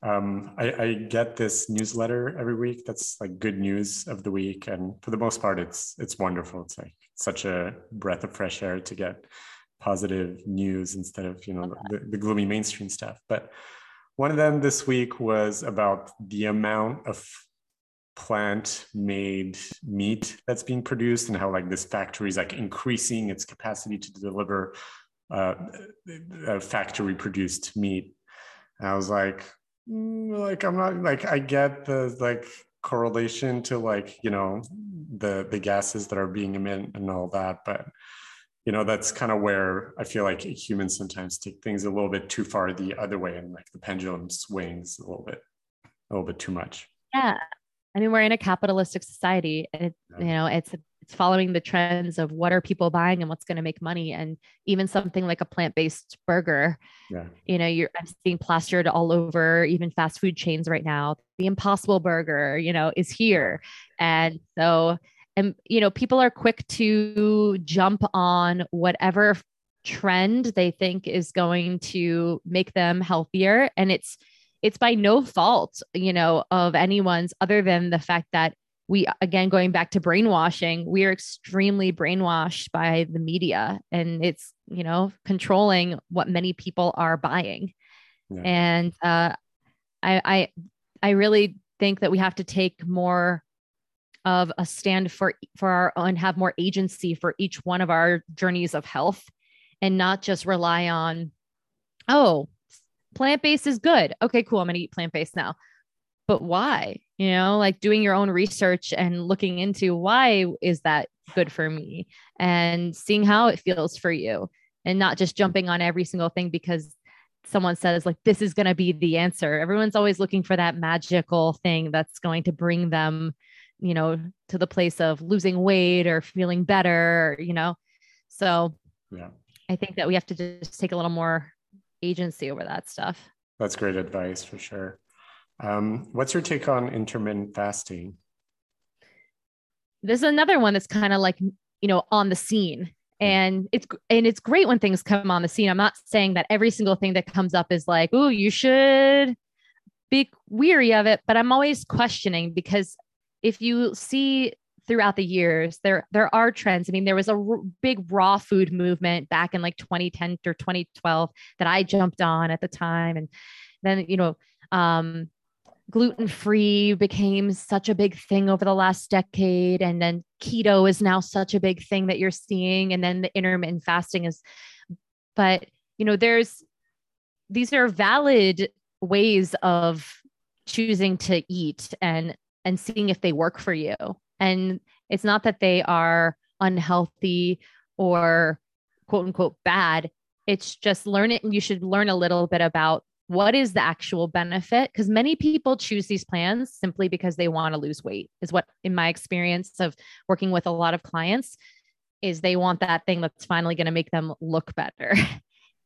Um, I, I get this newsletter every week that's like good news of the week. And for the most part, it's, it's wonderful. It's like such a breath of fresh air to get positive news instead of, you know, the, the gloomy mainstream stuff. But one of them this week was about the amount of plant-made meat that's being produced, and how like this factory is like increasing its capacity to deliver uh, uh, factory-produced meat. And I was like, mm, like I'm not like I get the like correlation to like, you know, the the gases that are being emitted and all that, but you know, that's kind of where I feel like humans sometimes take things a little bit too far the other way, and like the pendulum swings a little bit, a little bit too much. Yeah. I mean, we're in a capitalistic society, and it, yeah. you know, it's, it's following the trends of what are people buying and what's going to make money. And even something like a plant-based burger, yeah. you know, you're I'm seeing plastered all over even fast food chains right now. The Impossible Burger, you know, is here. And so, and, you know, people are quick to jump on whatever trend they think is going to make them healthier. And it's, it's by no fault, you know, of anyone's, other than the fact that we, again, going back to brainwashing, we are extremely brainwashed by the media, and it's, you know, controlling what many people are buying. Yeah. And uh, I, I, I really think that we have to take more of a stand for, for our own, have more agency for each one of our journeys of health, and not just rely on, oh, plant-based is good. Okay, cool. I'm going to eat plant-based now. But why? You know, like doing your own research and looking into why is that good for me, and seeing how it feels for you, and not just jumping on every single thing because someone says like, this is going to be the answer. Everyone's always looking for that magical thing that's going to bring them, you know, to the place of losing weight or feeling better, you know? So yeah, I think that we have to just take a little more agency over that stuff. That's great advice for sure. Um, what's your take on intermittent fasting? This is another one that's kind of like, you know, on the scene, and it's, and it's great when things come on the scene. I'm not saying that every single thing that comes up is like, oh, you should be weary of it, but I'm always questioning, because if you see throughout the years, there, there are trends. I mean, there was a r- big raw food movement back in like twenty ten or twenty twelve that I jumped on at the time. And then, you know, um, gluten-free became such a big thing over the last decade. And then keto is now such a big thing that you're seeing. And then the intermittent fasting is, but you know, there's, these are valid ways of choosing to eat and, and seeing if they work for you. And it's not that they are unhealthy or quote unquote bad. It's just learn it. And you should learn a little bit about what is the actual benefit, because many people choose these plans simply because they want to lose weight, is what, in my experience of working with a lot of clients, is they want that thing that's finally going to make them look better.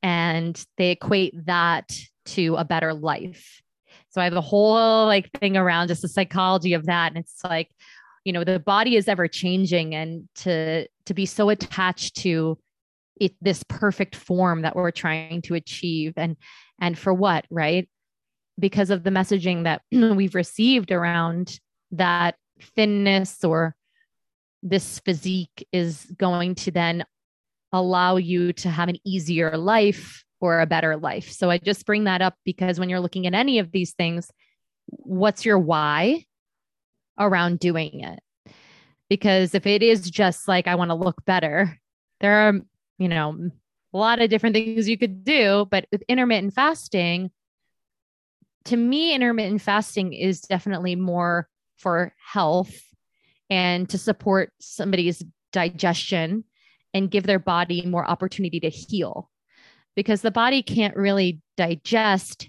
And they equate that to a better life. So I have a whole like thing around just the psychology of that. And it's like, you know, the body is ever changing, and to, to be so attached to it, this perfect form that we're trying to achieve, and, and for what, right? Because of the messaging that we've received around that thinness or this physique is going to then allow you to have an easier life or a better life. So I just bring that up because when you're looking at any of these things, what's your why around doing it? Because if it is just like, I want to look better, there are, you know, a lot of different things you could do. But with intermittent fasting, to me, intermittent fasting is definitely more for health and to support somebody's digestion and give their body more opportunity to heal, because the body can't really digest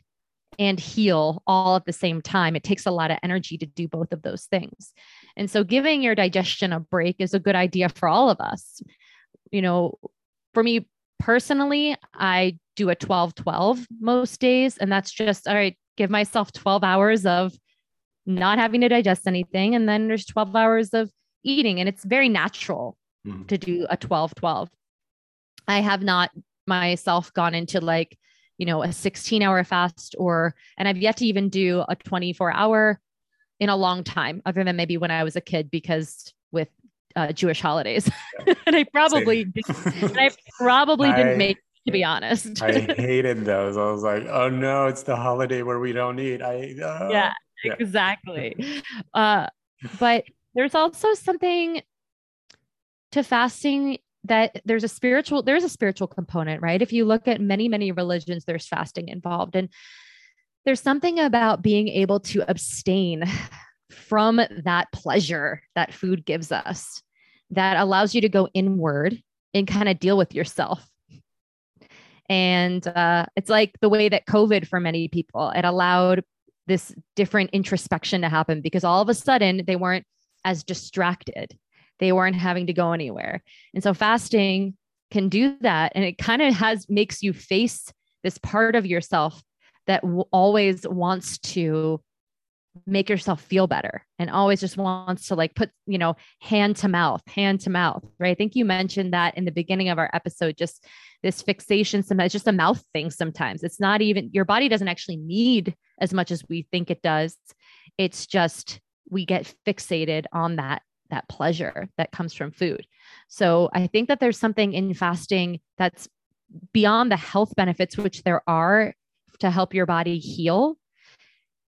and heal all at the same time. It takes a lot of energy to do both of those things. And so giving your digestion a break is a good idea for all of us. You know, for me personally, I do a twelve twelve most days, and that's just, all right, give myself twelve hours of not having to digest anything. And then there's twelve hours of eating, and it's very natural mm-hmm. to do a twelve twelve. I have not myself gone into like, you know, a sixteen hour fast, or, and I've yet to even do a twenty-four hour in a long time, other than maybe when I was a kid, because with uh, Jewish holidays, and I probably, and I probably I, didn't make, to be honest. I hated those. I was like, oh no, it's the holiday where we don't eat. I, uh. yeah, yeah, exactly. uh, but there's also something to fasting that there's a spiritual, there's a spiritual component, right? If you look at many, many religions, there's fasting involved. And there's something about being able to abstain from that pleasure that food gives us that allows you to go inward and kind of deal with yourself. And uh, it's like the way that COVID for many people, it allowed this different introspection to happen, because all of a sudden they weren't as distracted. They weren't having to go anywhere. And so fasting can do that. And it kind of has, makes you face this part of yourself that w- always wants to make yourself feel better and always just wants to like put, you know, hand to mouth, hand to mouth, right? I think you mentioned that in the beginning of our episode, just this fixation, sometimes just a mouth thing. Sometimes it's not even, your body doesn't actually need as much as we think it does. It's just, we get fixated on that. that pleasure that comes from food. So I think that there's something in fasting that's beyond the health benefits, which there are to help your body heal.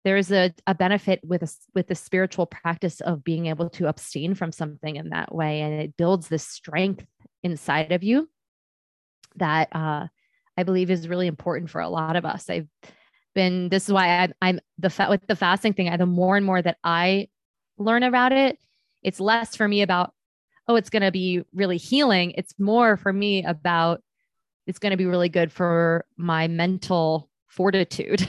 There is a, a benefit with a, with the spiritual practice of being able to abstain from something in that way. And it builds this strength inside of you that uh, I believe is really important for a lot of us. I've been, this is why I, I'm the fa- with the fasting thing, I, the more and more that I learn about it, it's less for me about, oh, it's going to be really healing. It's more for me about, it's going to be really good for my mental fortitude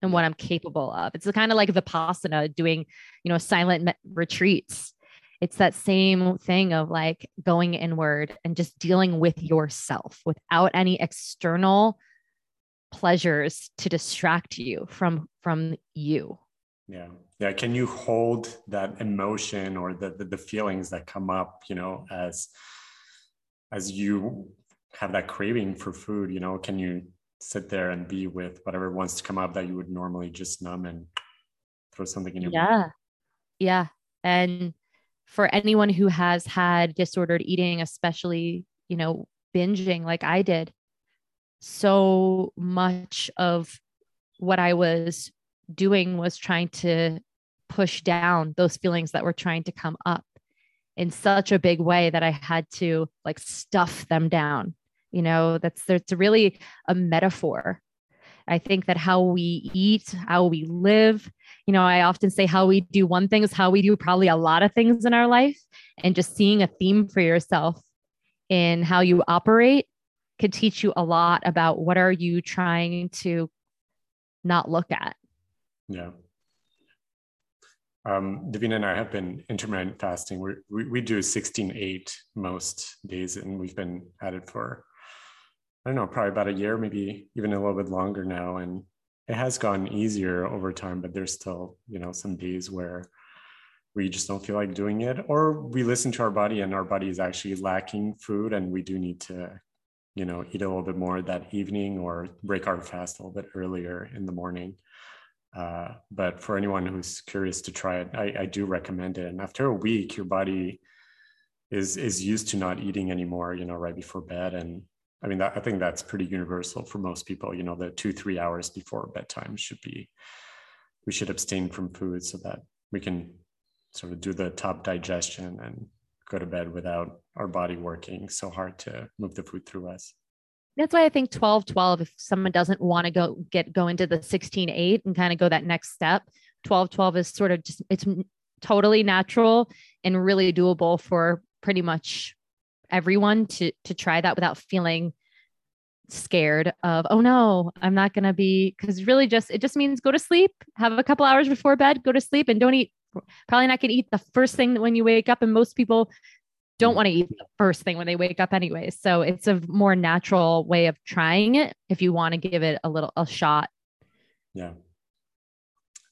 and what I'm capable of. It's kind of like Vipassana, doing, you know, silent met- retreats. It's that same thing of like going inward and just dealing with yourself without any external pleasures to distract you from, from you. Yeah. Yeah. Can you hold that emotion or the, the, the feelings that come up, you know, as, as you have that craving for food, you know, can you sit there and be with whatever wants to come up that you would normally just numb and throw something in your Yeah. mouth? Yeah. And for anyone who has had disordered eating, especially, you know, binging like I did, so much of what I was doing was trying to push down those feelings that were trying to come up in such a big way that I had to like stuff them down. You know, that's, that's really a metaphor. I think that how we eat, how we live, you know, I often say how we do one thing is how we do probably a lot of things in our life, and just seeing a theme for yourself in how you operate could teach you a lot about what are you trying to not look at. Yeah. Um, Davina and I have been intermittent fasting. We're, we we do sixteen eight most days, and we've been at it for, I don't know, probably about a year, maybe even a little bit longer now. And it has gotten easier over time, but there's still, you know, some days where we just don't feel like doing it, or we listen to our body and our body is actually lacking food, and we do need to, you know, eat a little bit more that evening or break our fast a little bit earlier in the morning. Uh, but for anyone who's curious to try it, I, I do recommend it. And after a week, your body is is used to not eating anymore, you know, right before bed. And I mean, that, I think that's pretty universal for most people. You know, the two, three hours before bedtime should be, we should abstain from food so that we can sort of do the top digestion and go to bed without our body working so hard to move the food through us. That's why I think twelve twelve, if someone doesn't want to go get, go into the sixteen eight and kind of go that next step, twelve twelve is sort of just, it's totally natural and really doable for pretty much everyone to, to try that without feeling scared of, oh no, I'm not going to be, cause really just, it just means go to sleep, have a couple hours before bed, go to sleep and don't eat. Probably not going to eat the first thing that when you wake up. And most people don't want to eat the first thing when they wake up anyway. So it's a more natural way of trying it if you want to give it a little, a shot. Yeah.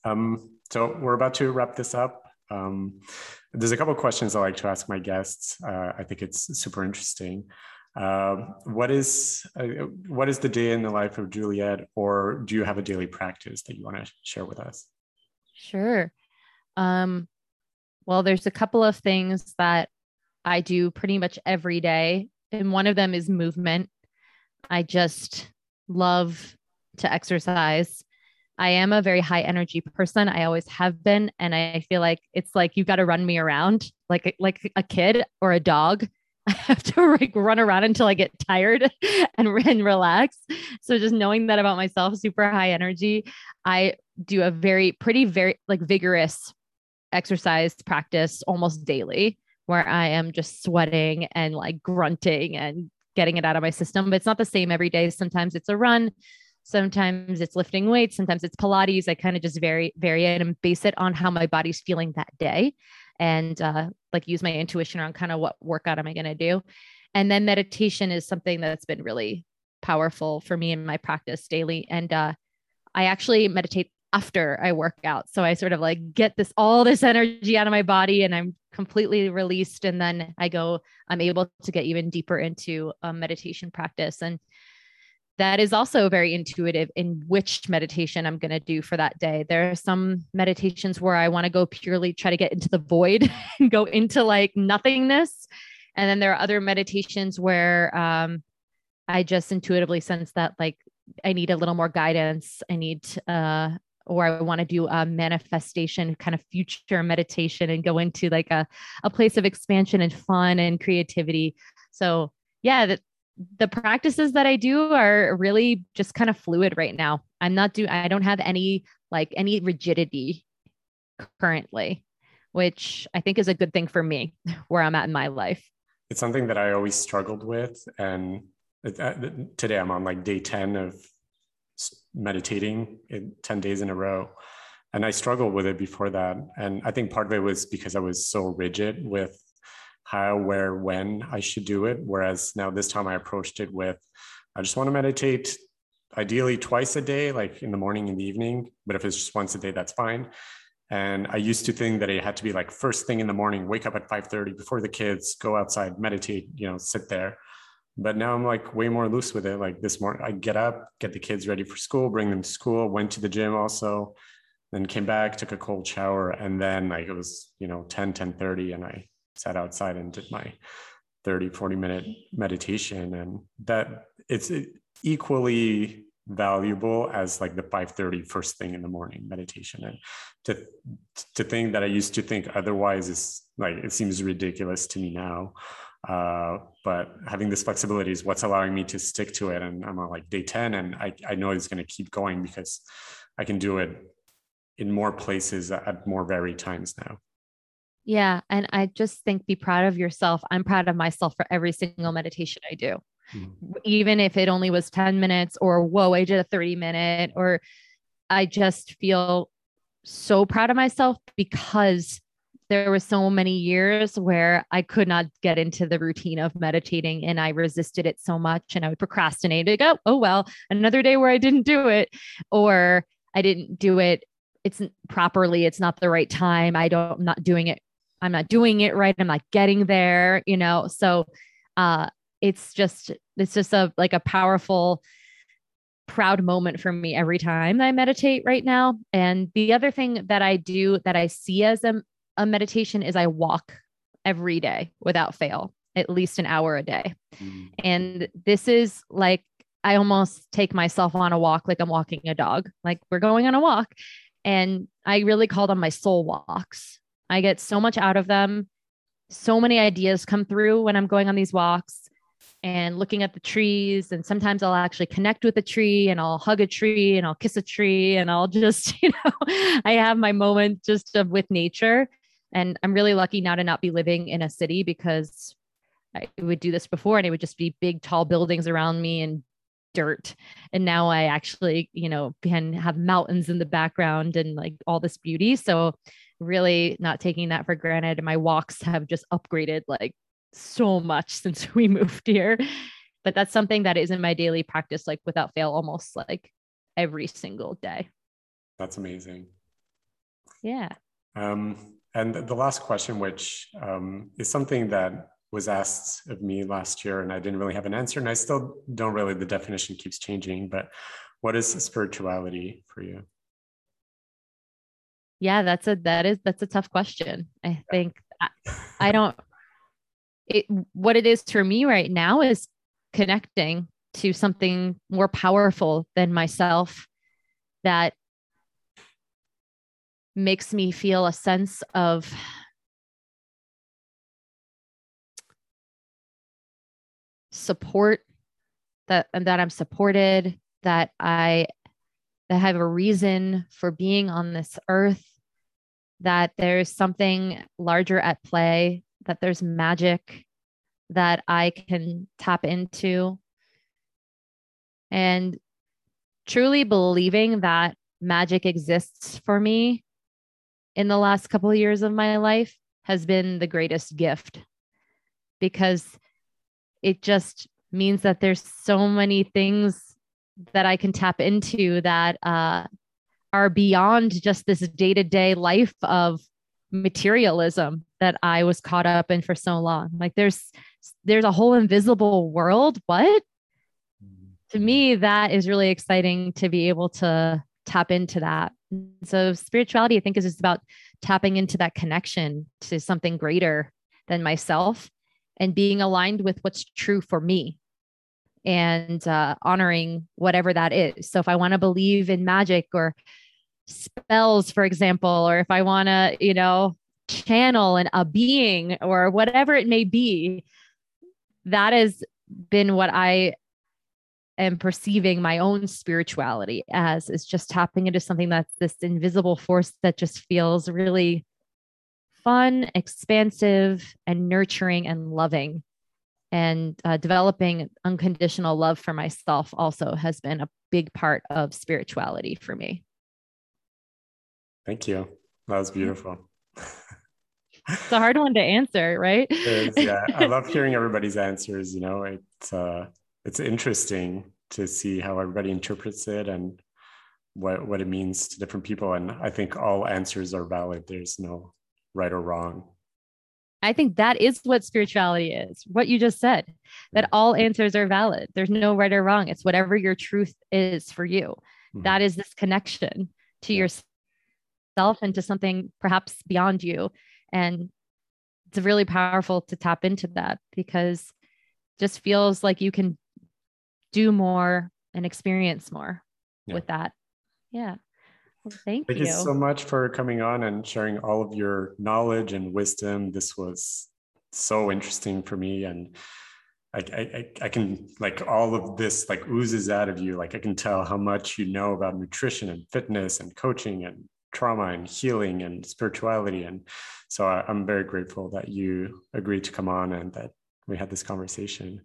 Um, so we're about to wrap this up. Um, there's a couple of questions I like to ask my guests. Uh, I think it's super interesting. Uh, what is, uh, what is the day in the life of Juliet, or do you have a daily practice that you want to share with us? Sure. Um, well, there's a couple of things that I do pretty much every day. And one of them is movement. I just love to exercise. I am a very high energy person. I always have been. And I feel like it's like, you got to run me around like, like a kid or a dog. I have to like run around until I get tired and, and relax. So just knowing that about myself, super high energy. I do a very pretty, very like vigorous exercise practice almost daily where I am just sweating and like grunting and getting it out of my system, but it's not the same every day. Sometimes it's a run. Sometimes it's lifting weights. Sometimes it's Pilates. I kind of just vary, vary it and base it on how my body's feeling that day. And, uh, like use my intuition around kind of what workout am I going to do? And then meditation is something that's been really powerful for me in my practice daily. And, uh, I actually meditate after I work out. So I sort of like get this, all this energy out of my body and I'm completely released. And then I go, I'm able to get even deeper into a meditation practice. And that is also very intuitive in which meditation I'm going to do for that day. There are some meditations where I want to go purely try to get into the void and go into like nothingness. And then there are other meditations where, um, I just intuitively sense that like, I need a little more guidance. I need, uh, or I want to do a manifestation kind of future meditation and go into like a, a place of expansion and fun and creativity. So yeah, that, the practices that I do are really just kind of fluid right now. I'm not do I don't have any, like any rigidity currently, which I think is a good thing for me where I'm at in my life. It's something that I always struggled with. And today I'm on like day ten of meditating in ten days in a row. And I struggled with it before that. And I think part of it was because I was so rigid with how, where, when I should do it. Whereas now this time I approached it with, I just want to meditate ideally twice a day, like in the morning and the evening, but if it's just once a day, that's fine. And I used to think that it had to be like first thing in the morning, wake up at five thirty before the kids, go outside, meditate, you know, sit there. But now I'm like way more loose with it. Like this morning, I get up, get the kids ready for school, bring them to school, went to the gym also, then came back, took a cold shower. And then like, it was, you know, ten, ten thirty. And I sat outside and did my thirty, forty minute meditation. And that it's equally valuable as like the five thirty first thing in the morning meditation. And to, to think that I used to think otherwise is like, it seems ridiculous to me now. Uh, but having this flexibility is what's allowing me to stick to it. And I'm on like day ten and I, I know it's going to keep going because I can do it in more places at more varied times now. Yeah. And I just think, be proud of yourself. I'm proud of myself for every single meditation I do, mm-hmm. even if it only was ten minutes or whoa, I did a thirty minute, or I just feel so proud of myself because there were so many years where I could not get into the routine of meditating and I resisted it so much and I would procrastinate and go, oh, well, another day where I didn't do it, or I didn't do it. It's properly. It's not the right time. I don't, I'm not doing it. I'm not doing it right. I'm not getting there, you know? So, uh, it's just, it's just a, like a powerful, proud moment for me every time I meditate right now. And the other thing that I do that I see as a, a meditation is I walk every day without fail, at least an hour a day. Mm-hmm. And this is like, I almost take myself on a walk, like I'm walking a dog, like we're going on a walk. And I really call them my soul walks. I get so much out of them. So many ideas come through when I'm going on these walks. and looking at the trees. And sometimes I'll actually connect with a tree, and I'll hug a tree, and I'll kiss a tree, and I'll just, you know, I have my moment just of, with nature. And I'm really lucky now to not be living in a city, because I would do this before and it would just be big, tall buildings around me and dirt. And now I actually, you know, can have mountains in the background and like all this beauty. So really not taking that for granted. And my walks have just upgraded like so much since we moved here, but that's something that is in my daily practice, like without fail, almost like every single day. That's amazing. Yeah. Um, and the last question, which um, is something that was asked of me last year, and I didn't really have an answer, and I still don't really, the definition keeps changing, but what is spirituality for you? Yeah, that's a, that is, that's a tough question. I think I, I don't, it, what it is for me right now is connecting to something more powerful than myself that makes me feel a sense of support, that that I'm supported, that I that have a reason for being on this earth, that there's something larger at play, that there's magic that I can tap into. And truly believing that magic exists for me in the last couple of years of my life has been the greatest gift, because it just means that there's so many things that I can tap into that uh, are beyond just this day-to-day life of materialism that I was caught up in for so long. Like there's, there's a whole invisible world. What? Mm-hmm. To me, that is really exciting to be able to tap into that. So spirituality, I think, is just about tapping into that connection to something greater than myself and being aligned with what's true for me and uh, honoring whatever that is. So if I want to believe in magic or spells, for example, or if I want to, you know, channel and a being or whatever it may be, that has been what I am perceiving my own spirituality as, is just tapping into something that's this invisible force that just feels really fun, expansive, and nurturing and loving. And uh, developing unconditional love for myself also has been a big part of spirituality for me. Thank you. That was beautiful. It's a hard one to answer, right? It is, yeah. I love hearing everybody's answers. You know, it's, uh, it's interesting to see how everybody interprets it and what, what it means to different people. And I think all answers are valid. There's no right or wrong. I think that is what spirituality is, what you just said, that all answers are valid. There's no right or wrong. It's whatever your truth is for you. Mm-hmm. That is this connection to yeah. yourself and to something perhaps beyond you. And it's really powerful to tap into that, because it just feels like you can do more and experience more yeah. with that. Yeah. Well, thank, thank you. you so much for coming on and sharing all of your knowledge and wisdom. This was so interesting for me. And I, I, I can, like, all of this like oozes out of you. Like I can tell how much you know about nutrition and fitness and coaching and trauma and healing and spirituality. And so I, I'm very grateful that you agreed to come on and that we had this conversation.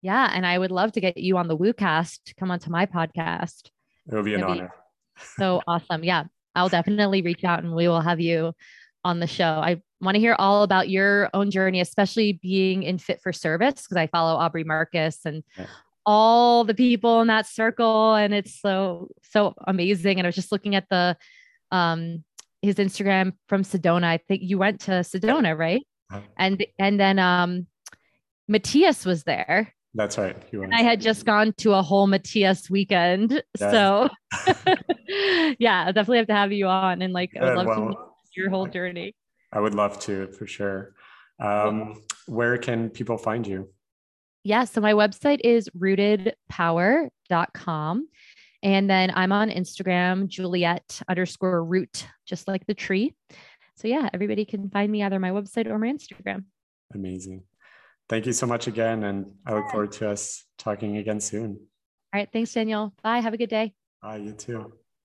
Yeah. And I would love to get you on the Woo Cast to come onto my podcast. It would be an honor. So awesome. Yeah. I'll definitely reach out and we will have you on the show. I want to hear all about your own journey, especially being in Fit for Service, because I follow Aubrey Marcus and yeah. all the people in that circle. And it's so, so amazing. And I was just looking at the, um, his Instagram from Sedona. I think you went to Sedona, right? Uh-huh. And, and then, um, Matthias was there. That's right. And I had just gone to a whole Matthias weekend. Yeah. So yeah, I'll definitely have to have you on, and like, I would love well, to know your whole journey. I would love to, for sure. Um, where can people find you? Yeah. So my website is rooted power dot com. And then I'm on Instagram, Juliet underscore root, just like the tree. So yeah, everybody can find me either my website or my Instagram. Amazing. thank you so much again. And I look forward to us talking again soon. All right. Thanks, Daniel. Bye. Have a good day. Bye. You too.